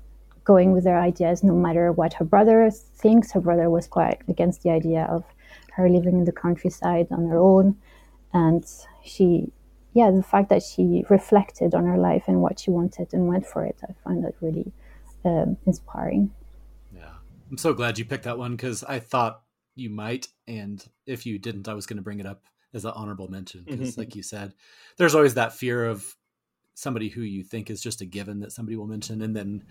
going with their ideas no matter what her brother thinks. Her brother was quite against the idea of her living in the countryside on her own, and the fact that she reflected on her life and what she wanted and went for it, I find that really inspiring. Yeah, I'm so glad you picked that one, because I thought you might, and if you didn't, I was going to bring it up as an honorable mention, because like you said, there's always that fear of somebody who you think is just a given that somebody will mention, and then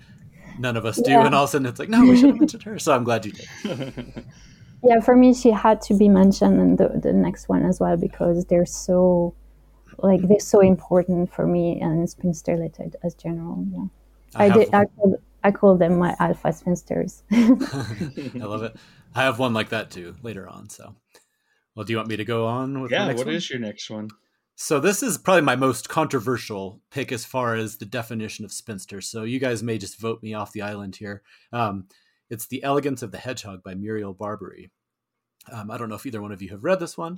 none of us do, and all of a sudden it's like, no, we should have mentioned her, so I'm glad you did. Yeah, for me, she had to be mentioned in the next one as well, because they're so important for me, and spinster related as general. Yeah, I call them my alpha spinsters. I love it. I have one like that too later on. So, well, do you want me to go on with the next one? Is your next one? So this is probably my most controversial pick as far as the definition of spinster. So you guys may just vote me off the island here. It's The Elegance of the Hedgehog by Muriel Barbary. I don't know if either one of you have read this one,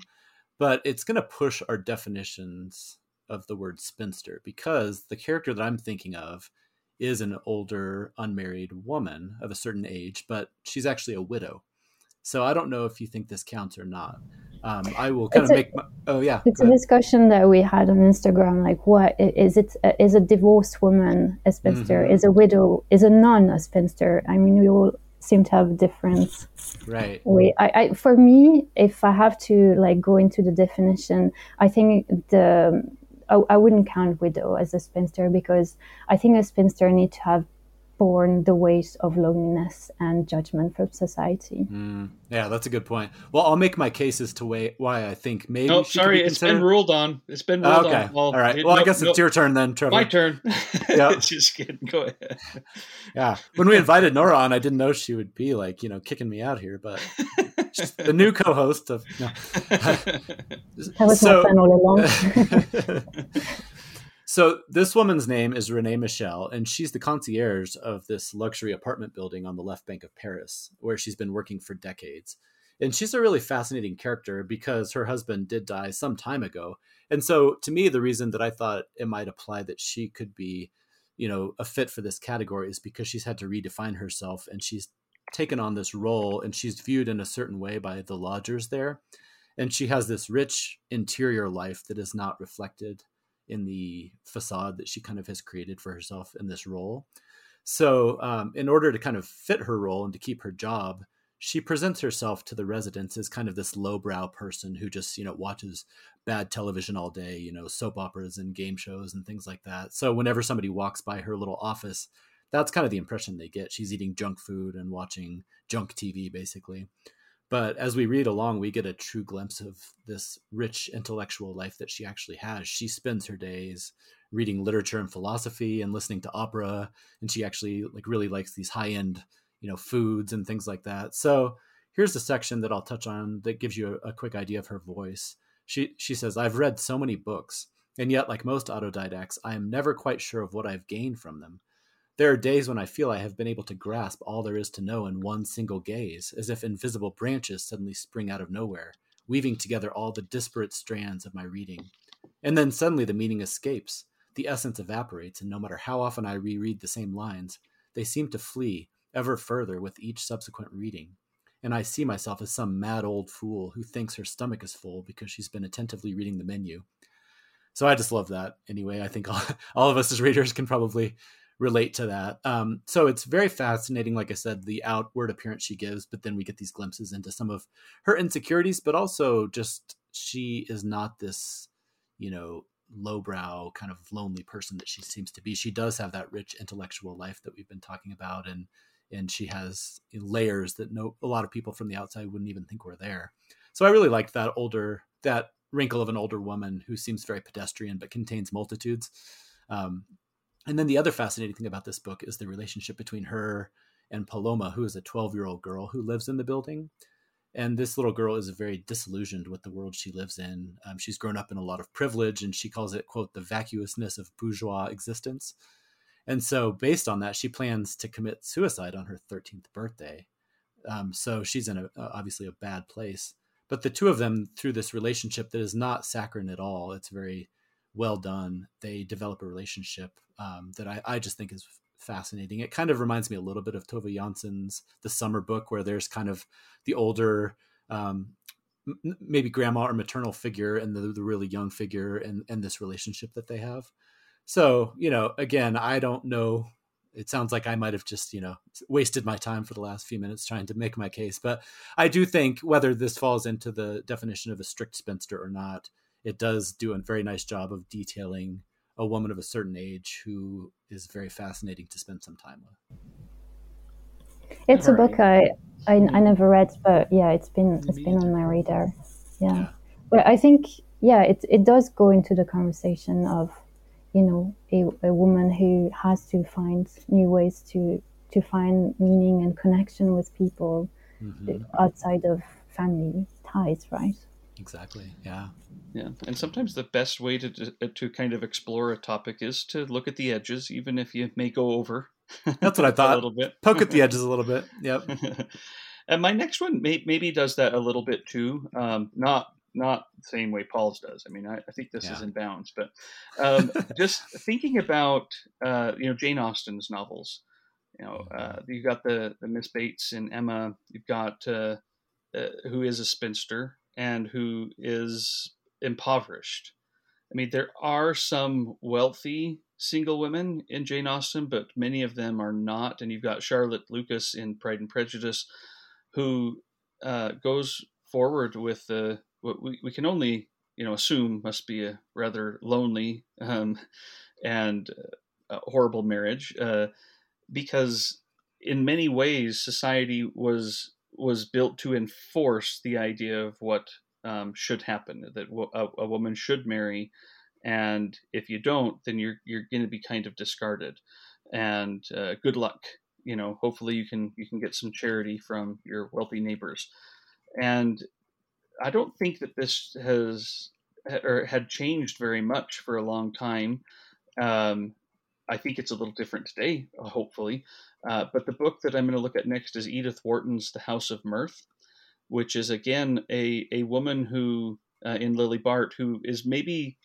but it's going to push our definitions of the word spinster, because the character that I'm thinking of is an older, unmarried woman of a certain age, but she's actually a widow. So I don't know if you think this counts or not. I will kind of make my... Oh, yeah. It's a discussion that we had on Instagram. Like, what is it? Is a divorced woman a spinster? Mm-hmm. Is a widow? Is a nun a spinster? I mean, we all seem to have different... Right. For me, if I have to go into the definition, I think I wouldn't count widow as a spinster, because I think a spinster needs to have borne the weight of loneliness and judgment from society. Yeah, that's a good point. Well, I'll make my cases to why I think maybe. Oh, sorry, it's been ruled on. It's been ruled on. Okay, all right. Well, I guess it's your turn then, Trevor. My turn. Yeah, just kidding. Go ahead. Yeah, when we invited Nora on, I didn't know she would be kicking me out here, but she's the new co-host of. No. That was my plan all along. So this woman's name is Renee Michel, and she's the concierge of this luxury apartment building on the left bank of Paris, where she's been working for decades. And she's a really fascinating character, because her husband did die some time ago. And so to me, the reason that I thought it might apply that she could be, a fit for this category is because she's had to redefine herself, and she's taken on this role, and she's viewed in a certain way by the lodgers there. And she has this rich interior life that is not reflected in the facade that she kind of has created for herself in this role. So in order to kind of fit her role and to keep her job, she presents herself to the residents as kind of this lowbrow person who just, watches bad television all day, soap operas and game shows and things like that. So whenever somebody walks by her little office, that's kind of the impression they get. She's eating junk food and watching junk TV, basically. But as we read along, we get a true glimpse of this rich intellectual life that she actually has. She spends her days reading literature and philosophy and listening to opera. And she actually really likes these high-end, foods and things like that. So here's the section that I'll touch on that gives you a quick idea of her voice. She says, "I've read so many books, and yet like most autodidacts, I am never quite sure of what I've gained from them. There are days when I feel I have been able to grasp all there is to know in one single gaze, as if invisible branches suddenly spring out of nowhere, weaving together all the disparate strands of my reading. And then suddenly the meaning escapes, the essence evaporates, and no matter how often I reread the same lines, they seem to flee ever further with each subsequent reading. And I see myself as some mad old fool who thinks her stomach is full because she's been attentively reading the menu." So I just love that. Anyway, I think all of us as readers can probably relate to that. So it's very fascinating, like I said, the outward appearance she gives, but then we get these glimpses into some of her insecurities, but also just she is not this, lowbrow kind of lonely person that she seems to be. She does have that rich intellectual life that we've been talking about, and she has layers that a lot of people from the outside wouldn't even think were there. So I really liked that wrinkle of an older woman who seems very pedestrian but contains multitudes. And then the other fascinating thing about this book is the relationship between her and Paloma, who is a 12-year-old girl who lives in the building. And this little girl is very disillusioned with the world she lives in. She's grown up in a lot of privilege, and she calls it, quote, the vacuousness of bourgeois existence. And so based on that, she plans to commit suicide on her 13th birthday. So she's in obviously a bad place. But the two of them, through this relationship that is not saccharine at all, it's very well done. They develop a relationship that I just think is fascinating. It kind of reminds me a little bit of Tove Janssen's The Summer Book, where there's kind of the older, maybe grandma or maternal figure and the really young figure and this relationship that they have. So, you know, again, I don't know. It sounds like I might have just, you know, wasted my time for the last few minutes trying to make my case. But I do think whether this falls into the definition of a strict spinster or not, it does do a very nice job of detailing a woman of a certain age who is very fascinating to spend some time with. It's a book I never read, but yeah, it's been on my radar. Yeah. But I think, yeah, it does go into the conversation of, you know, a woman who has to find new ways to find meaning and connection with people outside of family ties, right? Exactly. Yeah. Yeah. And sometimes the best way to kind of explore a topic is to look at the edges, even if you may go over. That's what I thought. A little bit. Poke at the edges a little bit. Yep. And my next one maybe does that a little bit too. Not the same way Paul's does. I mean, I think this is in bounds, but just thinking about, you know, Jane Austen's novels, you know, you've got the Miss Bates and Emma, you've got who is a spinster and who is impoverished. I mean, there are some wealthy single women in Jane Austen, but many of them are not. And you've got Charlotte Lucas in Pride and Prejudice, who goes forward with what we can only, you know, assume must be a rather lonely and horrible marriage, because in many ways society was built to enforce the idea of what should happen, that a woman should marry, and if you don't, then you're going to be kind of discarded, and good luck. You know, hopefully you can get some charity from your wealthy neighbors. And I don't think that this had changed very much for a long time. I think it's a little different today, hopefully. But the book that I'm going to look at next is Edith Wharton's The House of Mirth, which is, again, a woman who, in Lily Bart, who is maybe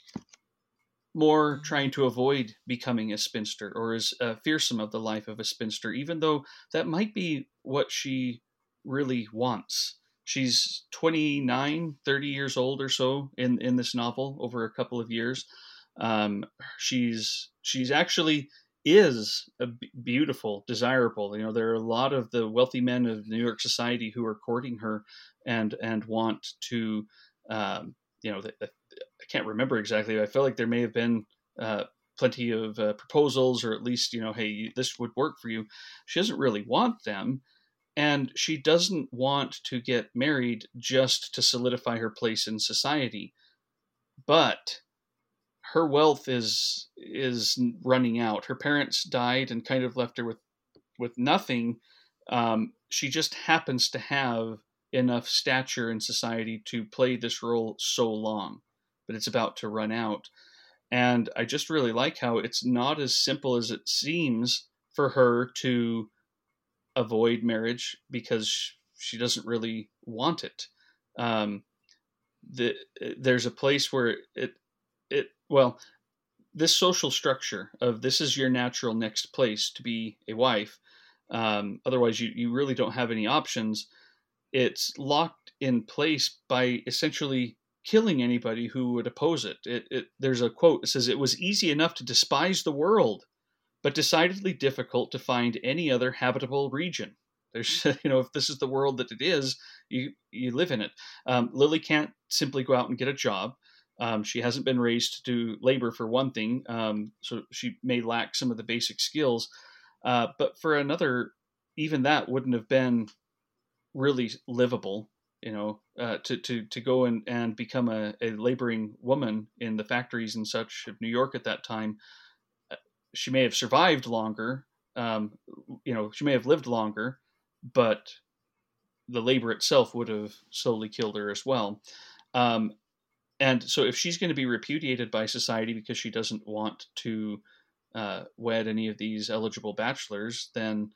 more trying to avoid becoming a spinster, or is fearsome of the life of a spinster, even though that might be what she really wants. She's 29, 30 years old or so in this novel over a couple of years. She's actually is a beautiful, desirable. You know, there are a lot of the wealthy men of New York society who are courting her and want to, you know, I can't remember exactly. I feel like there may have been plenty of proposals, or at least, you know, hey, this would work for you. She doesn't really want them. And she doesn't want to get married just to solidify her place in society. But her wealth is running out. Her parents died and kind of left her with nothing. She just happens to have enough stature in society to play this role so long, but it's about to run out. And I just really like how it's not as simple as it seems for her to avoid marriage because she doesn't really want it. There's a place where well, this social structure of this is your natural next place to be a wife. Otherwise you really don't have any options. It's locked in place by essentially killing anybody who would oppose it. There's a quote that says, "It was easy enough to despise the world, but decidedly difficult to find any other habitable region." There's, you know, if this is the world that it is, you live in it. Lily can't simply go out and get a job. She hasn't been raised to do labor, for one thing, so she may lack some of the basic skills. But for another, even that wouldn't have been really livable, you know, to go and become a laboring woman in the factories and such of New York at that time. She may have survived longer, you know, she may have lived longer, but the labor itself would have slowly killed her as well. And so if she's going to be repudiated by society because she doesn't want to wed any of these eligible bachelors, then,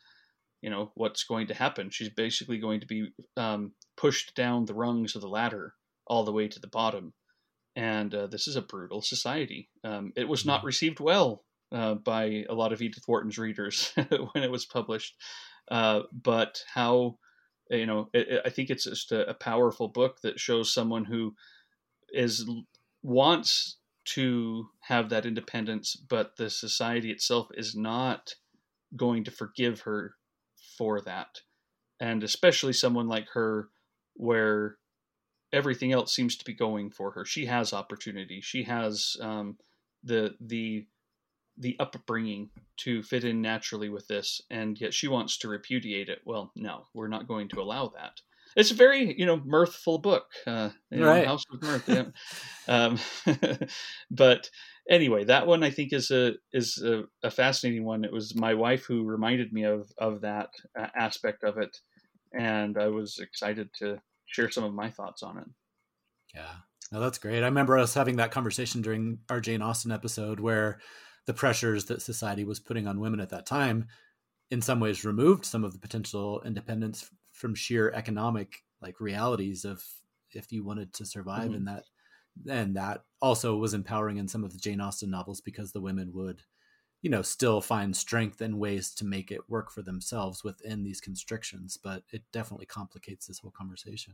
you know, what's going to happen? She's basically going to be pushed down the rungs of the ladder all the way to the bottom. And this is a brutal society. It was not received well by a lot of Edith Wharton's readers when it was published. But how, you know, I think it's just a powerful book that shows someone who wants to have that independence, but the society itself is not going to forgive her for that. And especially someone like her, where everything else seems to be going for her. She has opportunity. She has the upbringing to fit in naturally with this, and yet she wants to repudiate it. Well, no, we're not going to allow that. It's a very, mirthful book. Right. House of Mirth. Yeah. But anyway, that one I think is a fascinating one. It was my wife who reminded me of that aspect of it, and I was excited to share some of my thoughts on it. Yeah, no, that's great. I remember us having that conversation during our Jane Austen episode, where the pressures that society was putting on women at that time in some ways removed some of the potential independence from sheer economic realities of if you wanted to survive. Mm-hmm. And that also was empowering in some of the Jane Austen novels, because the women would, still find strength and ways to make it work for themselves within these constrictions. But it definitely complicates this whole conversation.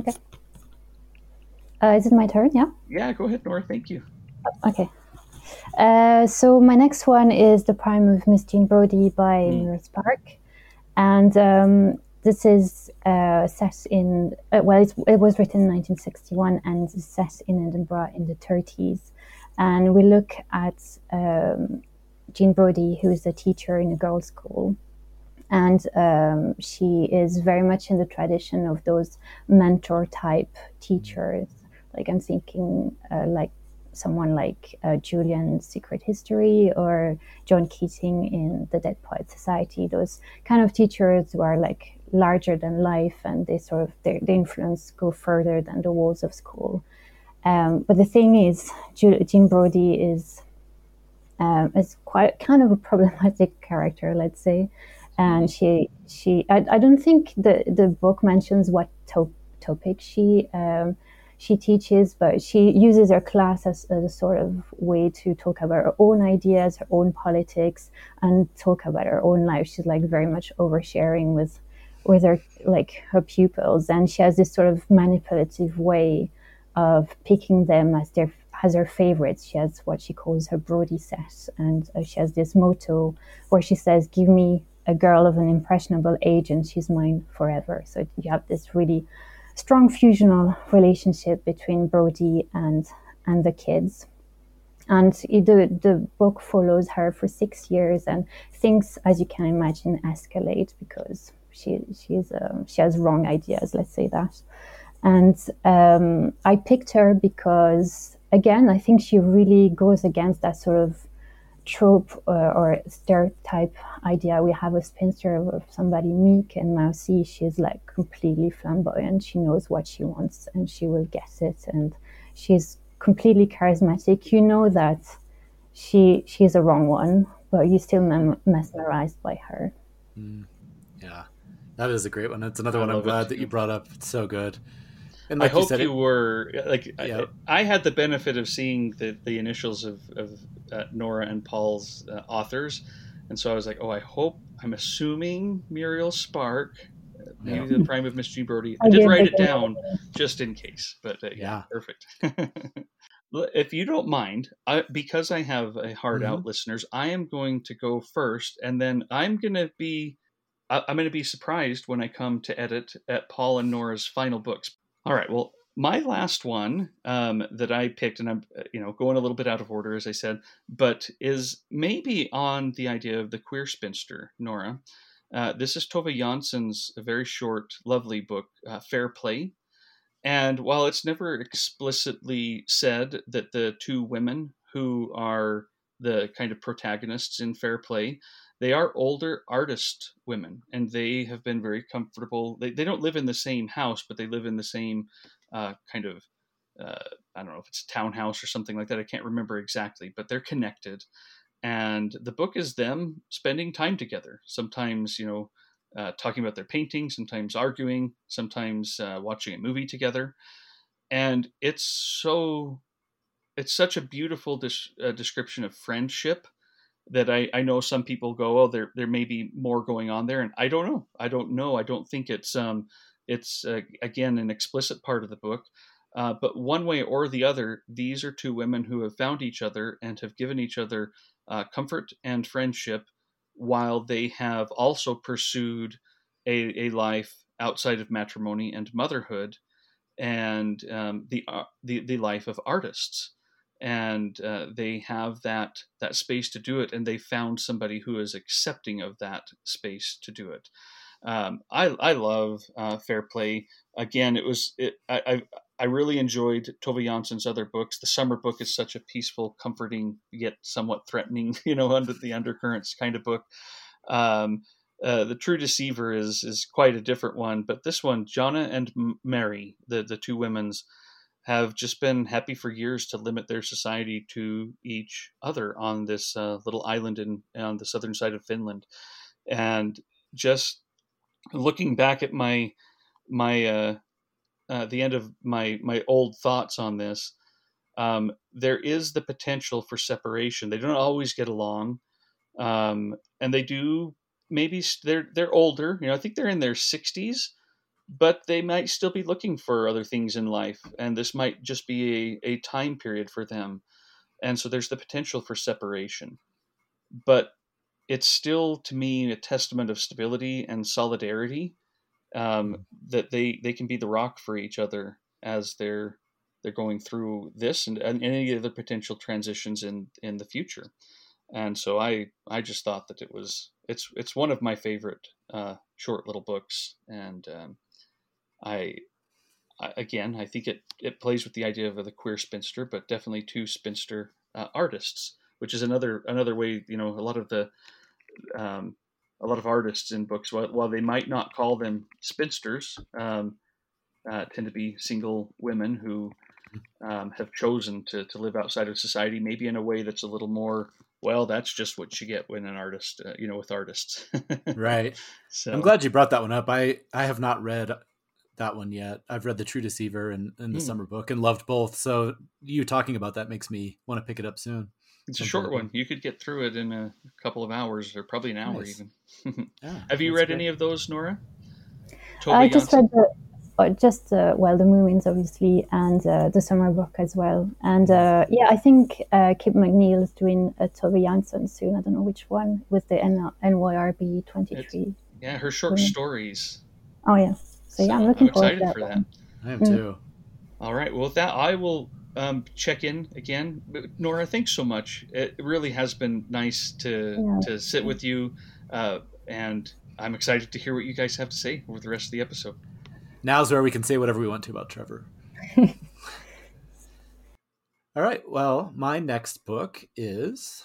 Okay. Is it my turn? Yeah. Yeah, go ahead, Nora. Thank you. Okay. So my next one is The Crime of Miss Jean Brodie by Maurice Park. And this is set in, it was written in 1961 and is set in Edinburgh in the 30s. And we look at Jean Brodie, who is a teacher in a girls' school. And she is very much in the tradition of those mentor-type teachers. I'm thinking someone like Julian's Secret History or John Keating in the Dead Poets Society, those kind of teachers who are larger than life, and they sort of, their influence go further than the walls of school. But the thing is, Jean Brodie is quite kind of a problematic character, let's say. And I don't think the book mentions what topic she teaches, but she uses her class as a sort of way to talk about her own ideas, her own politics, and talk about her own life. She's very much oversharing with her her pupils, and she has this sort of manipulative way of picking them as her favorites. She has what she calls her Brodie set, and she has this motto where she says, "Give me a girl of an impressionable age, and she's mine forever." So you have this really strong fusional relationship between Brodie and the kids. And the book follows her for 6 years, and things, as you can imagine, escalate because she has wrong ideas, let's say that. And I picked her because, again, I think she really goes against that sort of trope or stereotype idea we have a spinster of somebody meek and mousy. She's completely flamboyant. She knows what she wants and she will get it, and she's completely charismatic. That she's a wrong one, but you're still mesmerized by her. Yeah, that is a great one. That's another one I'm glad that you brought up. It's so good. And I hope you were I had the benefit of seeing the initials of Nora and Paul's authors, and so I was I'm assuming Muriel Spark, maybe The Crime of Miss Jean Brodie. I did write it down just in case, but yeah, perfect. If you don't mind, because I have a hard out, listeners, I am going to go first, and then I'm going to be surprised when I come to edit at Paul and Nora's final books. All right. Well, my last one that I picked, and I'm going a little bit out of order, as I said, but is maybe on the idea of the queer spinster, Nora. This is Tove Janssen's very short, lovely book, Fair Play. And while it's never explicitly said that the two women who are the kind of protagonists in Fair Play, they are older artist women, and they have been very comfortable. They don't live in the same house, but they live in the same I don't know if it's a townhouse or something like that. I can't remember exactly, but they're connected. And the book is them spending time together, sometimes, talking about their painting, sometimes arguing, sometimes watching a movie together. And it's such a beautiful description of friendship that I know some people go, oh, there may be more going on there. And I don't know. I don't think it's again, an explicit part of the book. But one way or the other, these are two women who have found each other and have given each other comfort and friendship, while they have also pursued a life outside of matrimony and motherhood, and the life of artists. And they have that space to do it, and they found somebody who is accepting of that space to do it. I love Fair Play. Again, I really enjoyed Tove Janssen's other books. The Summer Book is such a peaceful, comforting, yet somewhat threatening, under the undercurrents kind of book. The True Deceiver is quite a different one, but this one, Jonna and Mary, the two women's, have just been happy for years to limit their society to each other on this little island on the southern side of Finland. And just looking back at my the end of my old thoughts on this, there is the potential for separation. They don't always get along, and they do. Maybe they're older. I think they're in their 60s, but they might still be looking for other things in life, and this might just be a time period for them, and so there's the potential for separation. But it's still, to me, a testament of stability and solidarity. That they can be the rock for each other as they're going through this and any other potential transitions in the future. And so I just thought that it's one of my favorite short little books. And I think it plays with the idea of the queer spinster, but definitely two spinster artists, which is another way, a lot of the a lot of artists in books, while they might not call them spinsters, tend to be single women who have chosen to live outside of society, maybe in a way that's a little more, well, that's just what you get when an artist, with artists. Right. So I'm glad you brought that one up. I have not read that one yet. I've read The True Deceiver and the Summer Book and loved both. So you talking about that makes me want to pick it up soon. It's a short one. You could get through it in a couple of hours, or probably an hour even. Yeah, have you read any of those, Nora? I just read the Moomins, obviously, and the Summer Book as well. And I think Kip McNeil is doing a Tove Jansson soon. I don't know which one, with the NYRB 23. Her short stories. Oh, yeah. So I'm looking forward to that. I'm excited for that. I am too. All right. Well, with that, I will... check in again. Nora, thanks so much. It really has been nice to sit with you, and I'm excited to hear what you guys have to say over the rest of the episode. Now's where we can say whatever we want to about Trevor. All right. Well, my next book is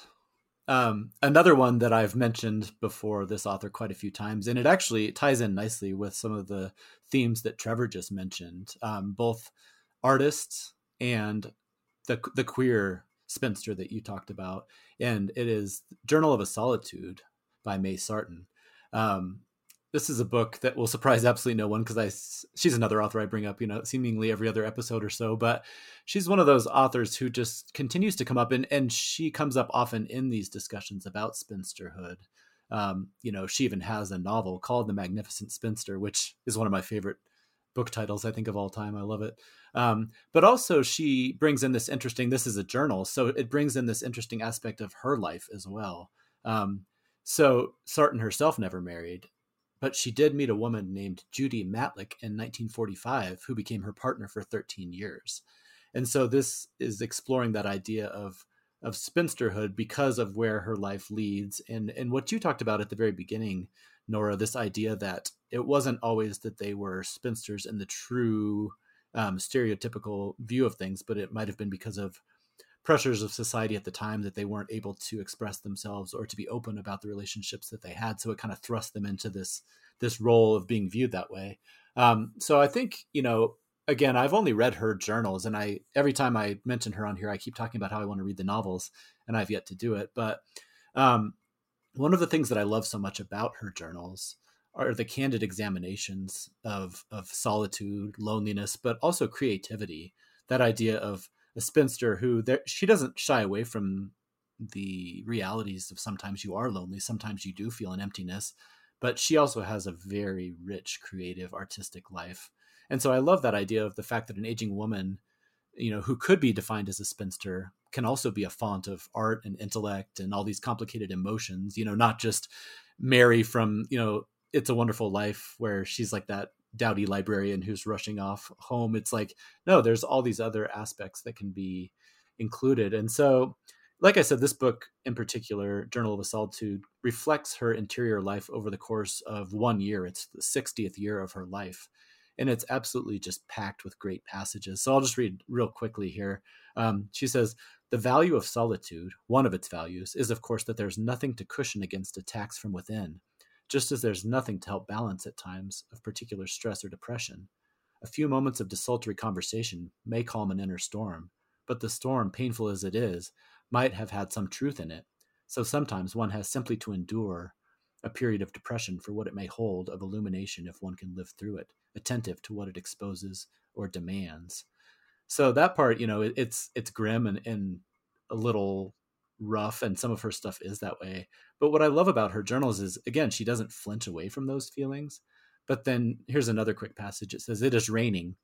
another one that I've mentioned before, this author, quite a few times, and it actually ties in nicely with some of the themes that Trevor just mentioned, both artists and the queer spinster that you talked about. And it is Journal of a Solitude by May Sarton. This is a book that will surprise absolutely no one, because she's another author I bring up, seemingly every other episode or so. But she's one of those authors who just continues to come up, and she comes up often in these discussions about spinsterhood. She even has a novel called The Magnificent Spinster, which is one of my favorite book titles, I think, of all time. I love it. But also she brings in this is a journal, so it brings in this interesting aspect of her life as well. So Sarton herself never married, but she did meet a woman named Judy Matlock in 1945, who became her partner for 13 years. And so this is exploring that idea of spinsterhood because of where her life leads. And what you talked about at the very beginning, Nora, this idea that it wasn't always that they were spinsters in the true stereotypical view of things, but it might have been because of pressures of society at the time that they weren't able to express themselves or to be open about the relationships that they had. So it kind of thrust them into this role of being viewed that way. So I think, again, I've only read her journals, and every time I mention her on here, I keep talking about how I want to read the novels, and I've yet to do it. But one of the things that I love so much about her journals are the candid examinations of solitude, loneliness, but also creativity. That idea of a spinster who she doesn't shy away from the realities of sometimes you are lonely, sometimes you do feel an emptiness, but she also has a very rich, creative, artistic life. And so I love that idea of the fact that an aging woman, you know, who could be defined as a spinster can also be a font of art and intellect and all these complicated emotions, you know, not just Mary from, you know, It's a Wonderful Life, where she's like that dowdy librarian who's rushing off home. It's like, no, there's all these other aspects that can be included. And so, like I said, this book in particular, Journal of a Solitude, reflects her interior life over the course of 1 year. It's the 60th year of her life. And it's absolutely just packed with great passages. So I'll just read real quickly here. She says, "The value of solitude, one of its values, is, of course, that there's nothing to cushion against attacks from within, just as there's nothing to help balance at times of particular stress or depression. A few moments of desultory conversation may calm an inner storm, but the storm, painful as it is, might have had some truth in it. So sometimes one has simply to endure a period of depression for what it may hold of illumination if one can live through it, attentive to what it exposes or demands." So that part, you know, it's grim and a little rough, and some of her stuff is that way. But what I love about her journals is, again, she doesn't flinch away from those feelings. But then here's another quick passage. It says, "It is raining.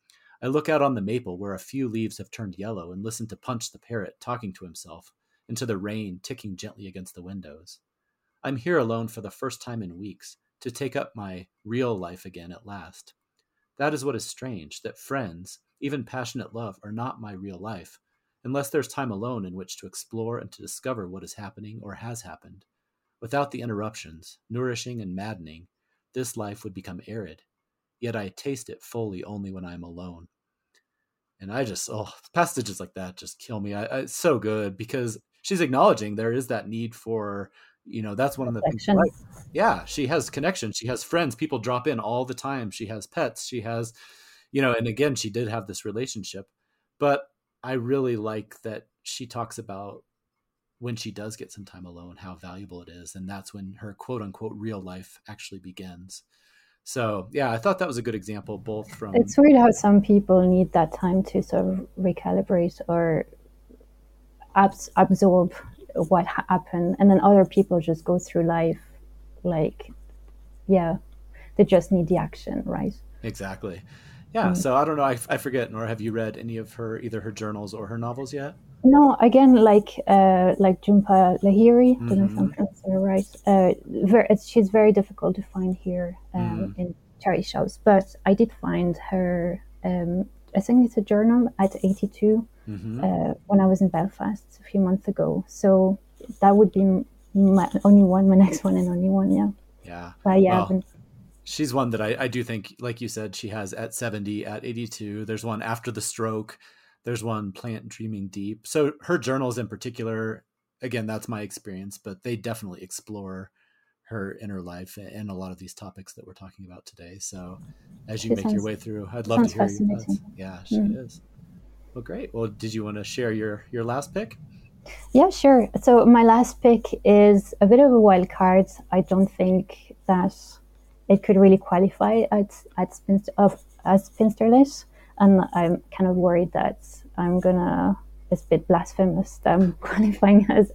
I look out on the maple where a few leaves have turned yellow and listen to Punch the parrot talking to himself and to the rain ticking gently against the windows. I'm here alone for the first time in weeks to take up my real life again at last. That is what is strange, that friends, even passionate love, are not my real life, unless there's time alone in which to explore and to discover what is happening or has happened. Without the interruptions, nourishing and maddening, this life would become arid. Yet I taste it fully only when I'm alone." And I just, passages like that just kill me. It's so good, because she's acknowledging there is that need for, you know, that's one of the things. Like, yeah, she has connections. She has friends. People drop in all the time. She has pets. She has, you know, and again, she did have this relationship. But I really like that she talks about when she does get some time alone, how valuable it is. And that's when her quote unquote real life actually begins. So yeah, I thought that was a good example, both from... It's weird how some people need that time to sort of recalibrate or absorb what happened. And then other people just go through life like, yeah, they just need the action, right? Exactly. Yeah. Mm-hmm. So I don't know. I forget, Nora, have you read any of her, either her journals or her novels yet? No, again, like Jhumpa Lahiri, mm-hmm. I don't know if I'm pronouncing it right. She's very difficult to find here in charity shops, but I did find her, I think it's a journal at 82 when I was in Belfast a few months ago. So that would be my next one and only one, yeah. Yeah. But yeah, well, she's one that I do think, like you said, she has at 70, at 82. There's one after the stroke. There's one, Plant Dreaming Deep. So her journals in particular, again, that's my experience, but they definitely explore her inner life and a lot of these topics that we're talking about today. So as you make your way through, I'd love to hear your thoughts. Yeah, she is. Well, great. Well, did you want to share your last pick? Yeah, sure. So my last pick is a bit of a wild card. I don't think that it could really qualify as spinsterless. And I'm kind of worried that it's a bit blasphemous that I'm qualifying as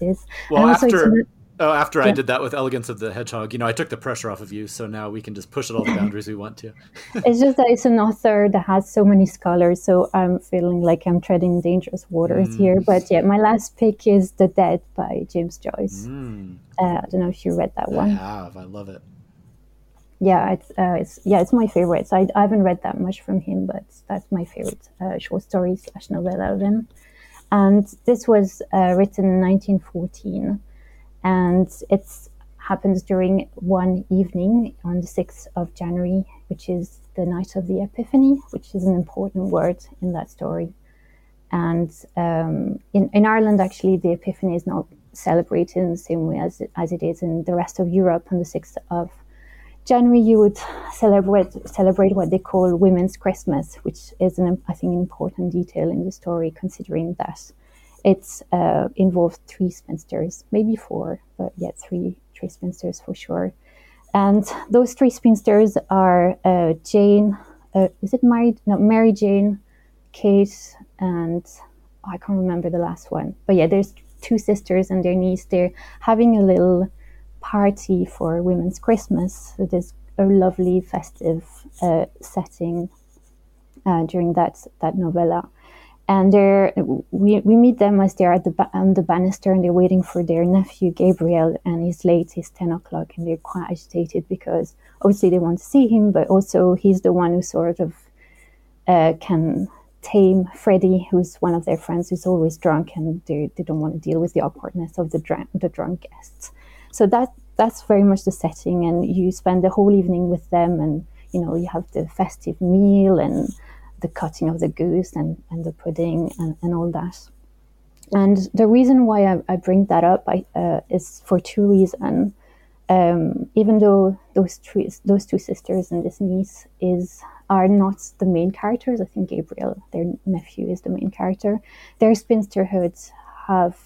is. Well, after I did that with Elegance of the Hedgehog, you know, I took the pressure off of you. So now we can just push it all the boundaries we want to. It's just that it's an author that has so many scholars. So I'm feeling like I'm treading dangerous waters here. But yeah, my last pick is The Dead by James Joyce. I don't know if you read that one. I have. I love it. Yeah, it's my favorite. So I haven't read that much from him, but that's my favorite short story / novella of him. And this was written in 1914, and it happens during one evening on the 6th of January, which is the night of the Epiphany, which is an important word in that story. And in Ireland, actually, the Epiphany is not celebrated in the same way as it is in the rest of Europe on the 6th of January. You would celebrate what they call Women's Christmas, which is, an important detail in the story, considering that it's involved 3 spinsters, maybe 4, but yeah, three spinsters for sure. And those three spinsters are Mary Jane, Kate, and I can't remember the last one. But yeah, there's two sisters and their niece. They're having a little party for Women's Christmas. It is a lovely festive setting during that novella. And we meet them as they are on the banister, and they're waiting for their nephew Gabriel, and he's late, it's 10 o'clock, and they're quite agitated because obviously they want to see him, but also he's the one who sort of can tame Freddie, who's one of their friends who's always drunk, and they don't want to deal with the awkwardness of the drunk guests. So that's very much the setting, and you spend the whole evening with them, and you know, you have the festive meal and the cutting of the goose and the pudding and all that. And the reason why I bring that up is for two reasons. Even though those two sisters and this niece are not the main characters, I think Gabriel, their nephew, is the main character. Their spinsterhoods have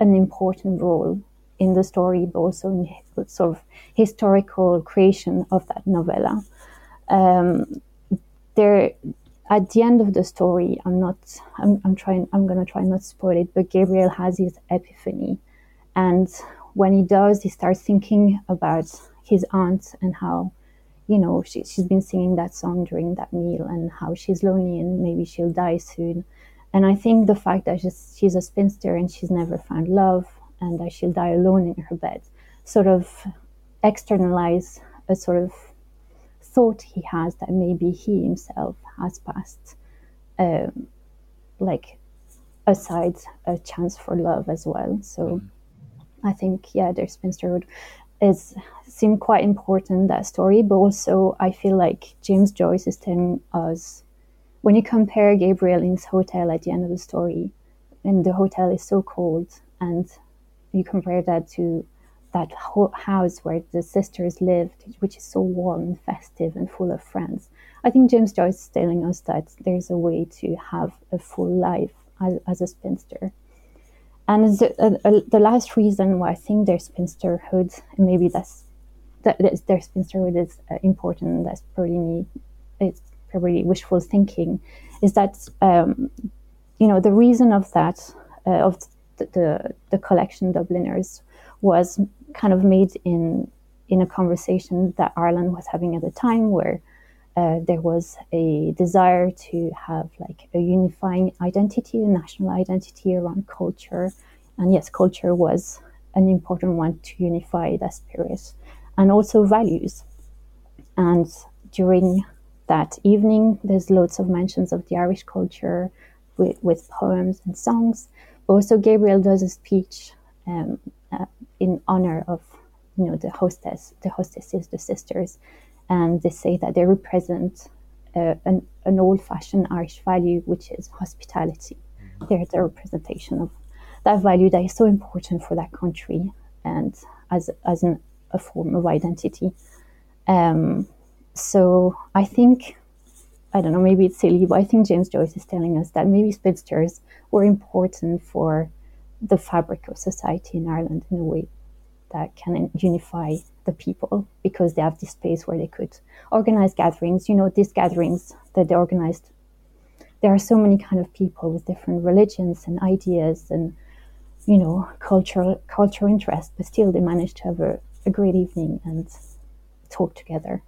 an important role in the story, but also in the sort of historical creation of that novella. There, at the end of the story, I'm gonna try not to spoil it, but Gabriel has his epiphany, and when he does, he starts thinking about his aunt and how, you know, she's been singing that song during that meal, and how she's lonely and maybe she'll die soon. And I think the fact that she's a spinster and she's never found love, and that she'll die alone in her bed, sort of externalize a sort of thought he has that maybe he himself has passed aside a chance for love as well. So I think, yeah, their spinsterhood seemed quite important, that story. But also I feel like James Joyce is telling us, when you compare Gabriel in his hotel at the end of the story, and the hotel is so cold, and you compare that to that whole house where the sisters lived, which is so warm and festive and full of friends. I think James Joyce is telling us that there's a way to have a full life as a spinster. And the last reason why I think their spinsterhood, and maybe their spinsterhood is important, that's probably wishful thinking, is that, you know, the reason of that, of the collection Dubliners, was kind of made in a conversation that Ireland was having at the time, where there was a desire to have like a unifying identity, a national identity around culture. And yes, culture was an important one to unify that spirit, and also values. And during that evening, there's loads of mentions of the Irish culture with poems and songs. But also Gabriel does a speech in honor of, you know, the hostesses, the sisters, and they say that they represent an old-fashioned Irish value, which is hospitality. They're the representation of that value that is so important for that country, and as a form of identity. So I think, I don't know, maybe it's silly, but I think James Joyce is telling us that maybe spinsters were important for the fabric of society in Ireland in a way that can unify the people, because they have this space where they could organize gatherings. You know, these gatherings that they organized, there are so many kind of people with different religions and ideas and, you know, cultural interests, but still they managed to have a great evening and talk together.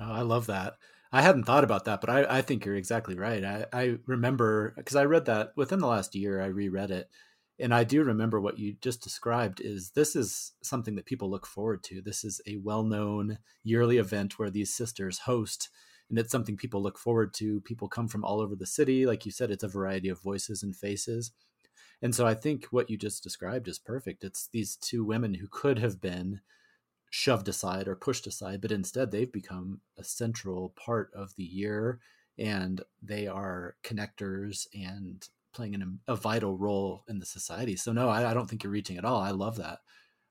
Oh, I love that. I hadn't thought about that, but I think you're exactly right. I remember, because I read that within the last year, I reread it. And I do remember what you just described is something that people look forward to. This is a well-known yearly event where these sisters host, and it's something people look forward to. People come from all over the city. Like you said, it's a variety of voices and faces. And so I think what you just described is perfect. It's these two women who could have been shoved aside or pushed aside, but instead they've become a central part of the year, and they are connectors and playing a vital role in the society. So no, I don't think you're reaching at all. I love that.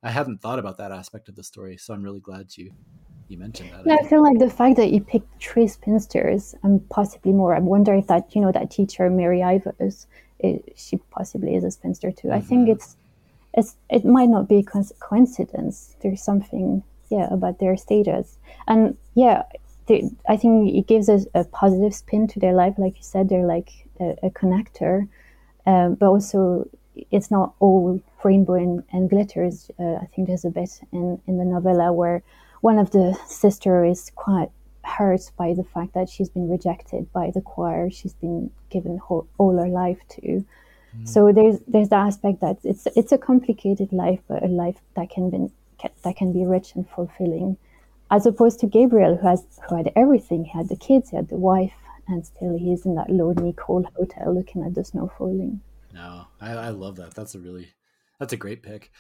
I hadn't thought about that aspect of the story, so I'm really glad you mentioned that. Yeah, I feel like the fact that you picked three spinsters and possibly more, I wonder if that, you know, that teacher, Mary Ivers, she possibly is a spinster too. Mm-hmm. I think it might not be a coincidence. There's something about their status. And I think it gives us a positive spin to their life. Like you said, they're like a connector, but also it's not all rainbow and glitters. I think there's a bit in the novella where one of the sisters is quite hurt by the fact that she's been rejected by the choir she's been given all her life to. So there's the aspect that it's a complicated life, but a life that can be rich and fulfilling, as opposed to Gabriel, who had everything. He had the kids, he had the wife, and still he's in that lonely, cold hotel looking at the snow falling. No, I love that. That's a great pick.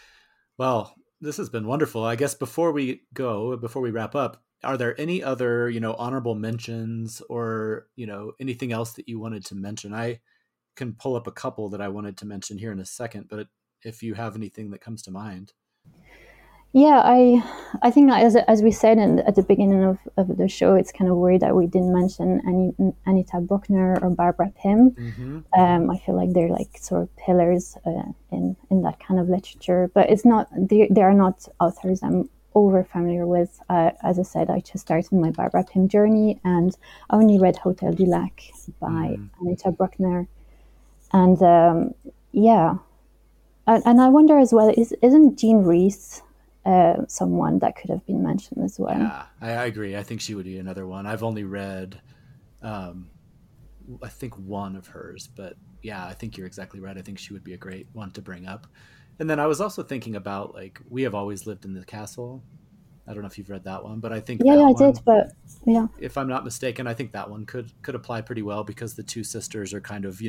Well, this has been wonderful. I guess before we wrap up, are there any other, honorable mentions or, anything else that you wanted to mention? I can pull up a couple that I wanted to mention here in a second, but if you have anything that comes to mind. Yeah, I think as we said at the beginning of the show, it's kind of weird that we didn't mention Anita Brookner or Barbara Pym. Mm-hmm. I feel like they're like sort of pillars in that kind of literature, but it's not they are not authors I'm over familiar with. As I said, I just started my Barbara Pym journey, and I only read Hotel du Lac by Anita Brookner, and and I wonder as well, isn't Jean Rhys someone that could have been mentioned as well? Yeah, I agree. I think she would be another one. I've only read, I think, one of hers, but yeah, I think you're exactly right. I think she would be a great one to bring up. And then I was also thinking about, like, We Have Always Lived in the Castle. I don't know if you've read that one, but I think if I'm not mistaken, I think that one could apply pretty well, because the two sisters are kind of,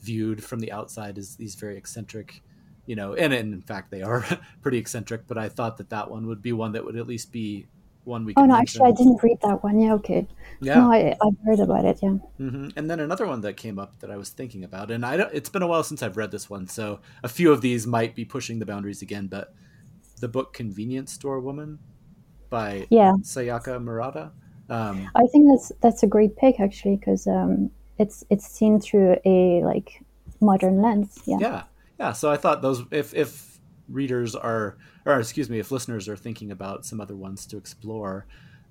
viewed from the outside as these very eccentric, and in fact they are pretty eccentric, but I thought that one would be one that would at least be one we could mention. Actually, I didn't read that one. Yeah, okay. Yeah. No, I've heard about it, yeah. Mm-hmm. And then another one that came up that I was thinking about, and it's been a while since I've read this one, so a few of these might be pushing the boundaries again, but the book Convenience Store Woman by Sayaka Murata. I think that's a great pick, actually, because it's seen through a modern lens. Yeah, so I thought those, if readers if listeners are thinking about some other ones to explore,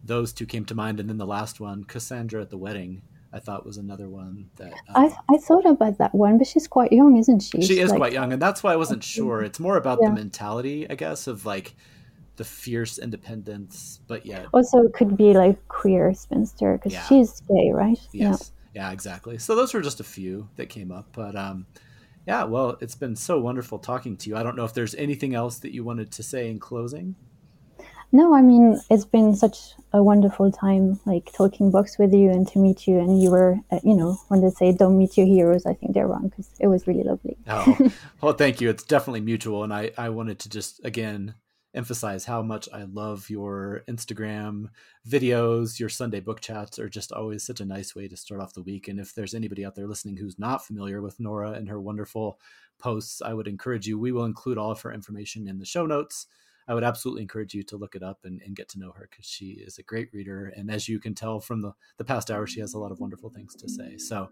those two came to mind. And then the last one, Cassandra at the Wedding, I thought was another one that... I thought about that one, but she's quite young, isn't she? She is quite young, and that's why I wasn't sure. It's more about the mentality, I guess, of the fierce independence, but yeah. Also, it could be queer spinster, because she's gay, right? Yes, yeah, exactly. So those were just a few that came up, but... yeah, well, it's been so wonderful talking to you. I don't know if there's anything else that you wanted to say in closing. No, I mean, it's been such a wonderful time, talking books with you and to meet you. And you were, when they say don't meet your heroes, I think they're wrong, because it was really lovely. Oh, well, thank you. It's definitely mutual. And I wanted to just, again, emphasize how much I love your Instagram videos. Your Sunday book chats are just always such a nice way to start off the week. And if there's anybody out there listening who's not familiar with Nora and her wonderful posts, I would encourage you. We will include all of her information in the show notes. I would absolutely encourage you to look it up and get to know her, because she is a great reader. And as you can tell from the past hour, she has a lot of wonderful things to say. So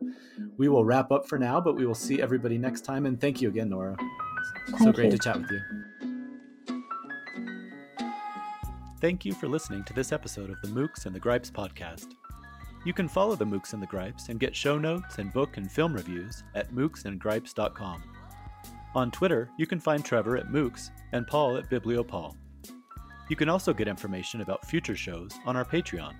we will wrap up for now, but we will see everybody next time. And thank you again, Nora. Great to chat with you. Thank you for listening to this episode of the Mookse and the Gripes podcast. You can follow the Mookse and the Gripes and get show notes and book and film reviews at mooksandgripes.com. On Twitter, you can find Trevor at Mookse and Paul at BiblioPaul. You can also get information about future shows on our Patreon.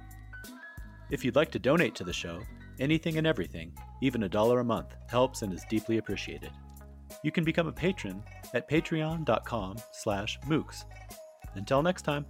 If you'd like to donate to the show, anything and everything, even $1 a month, helps and is deeply appreciated. You can become a patron at patreon.com/Mookse. Until next time.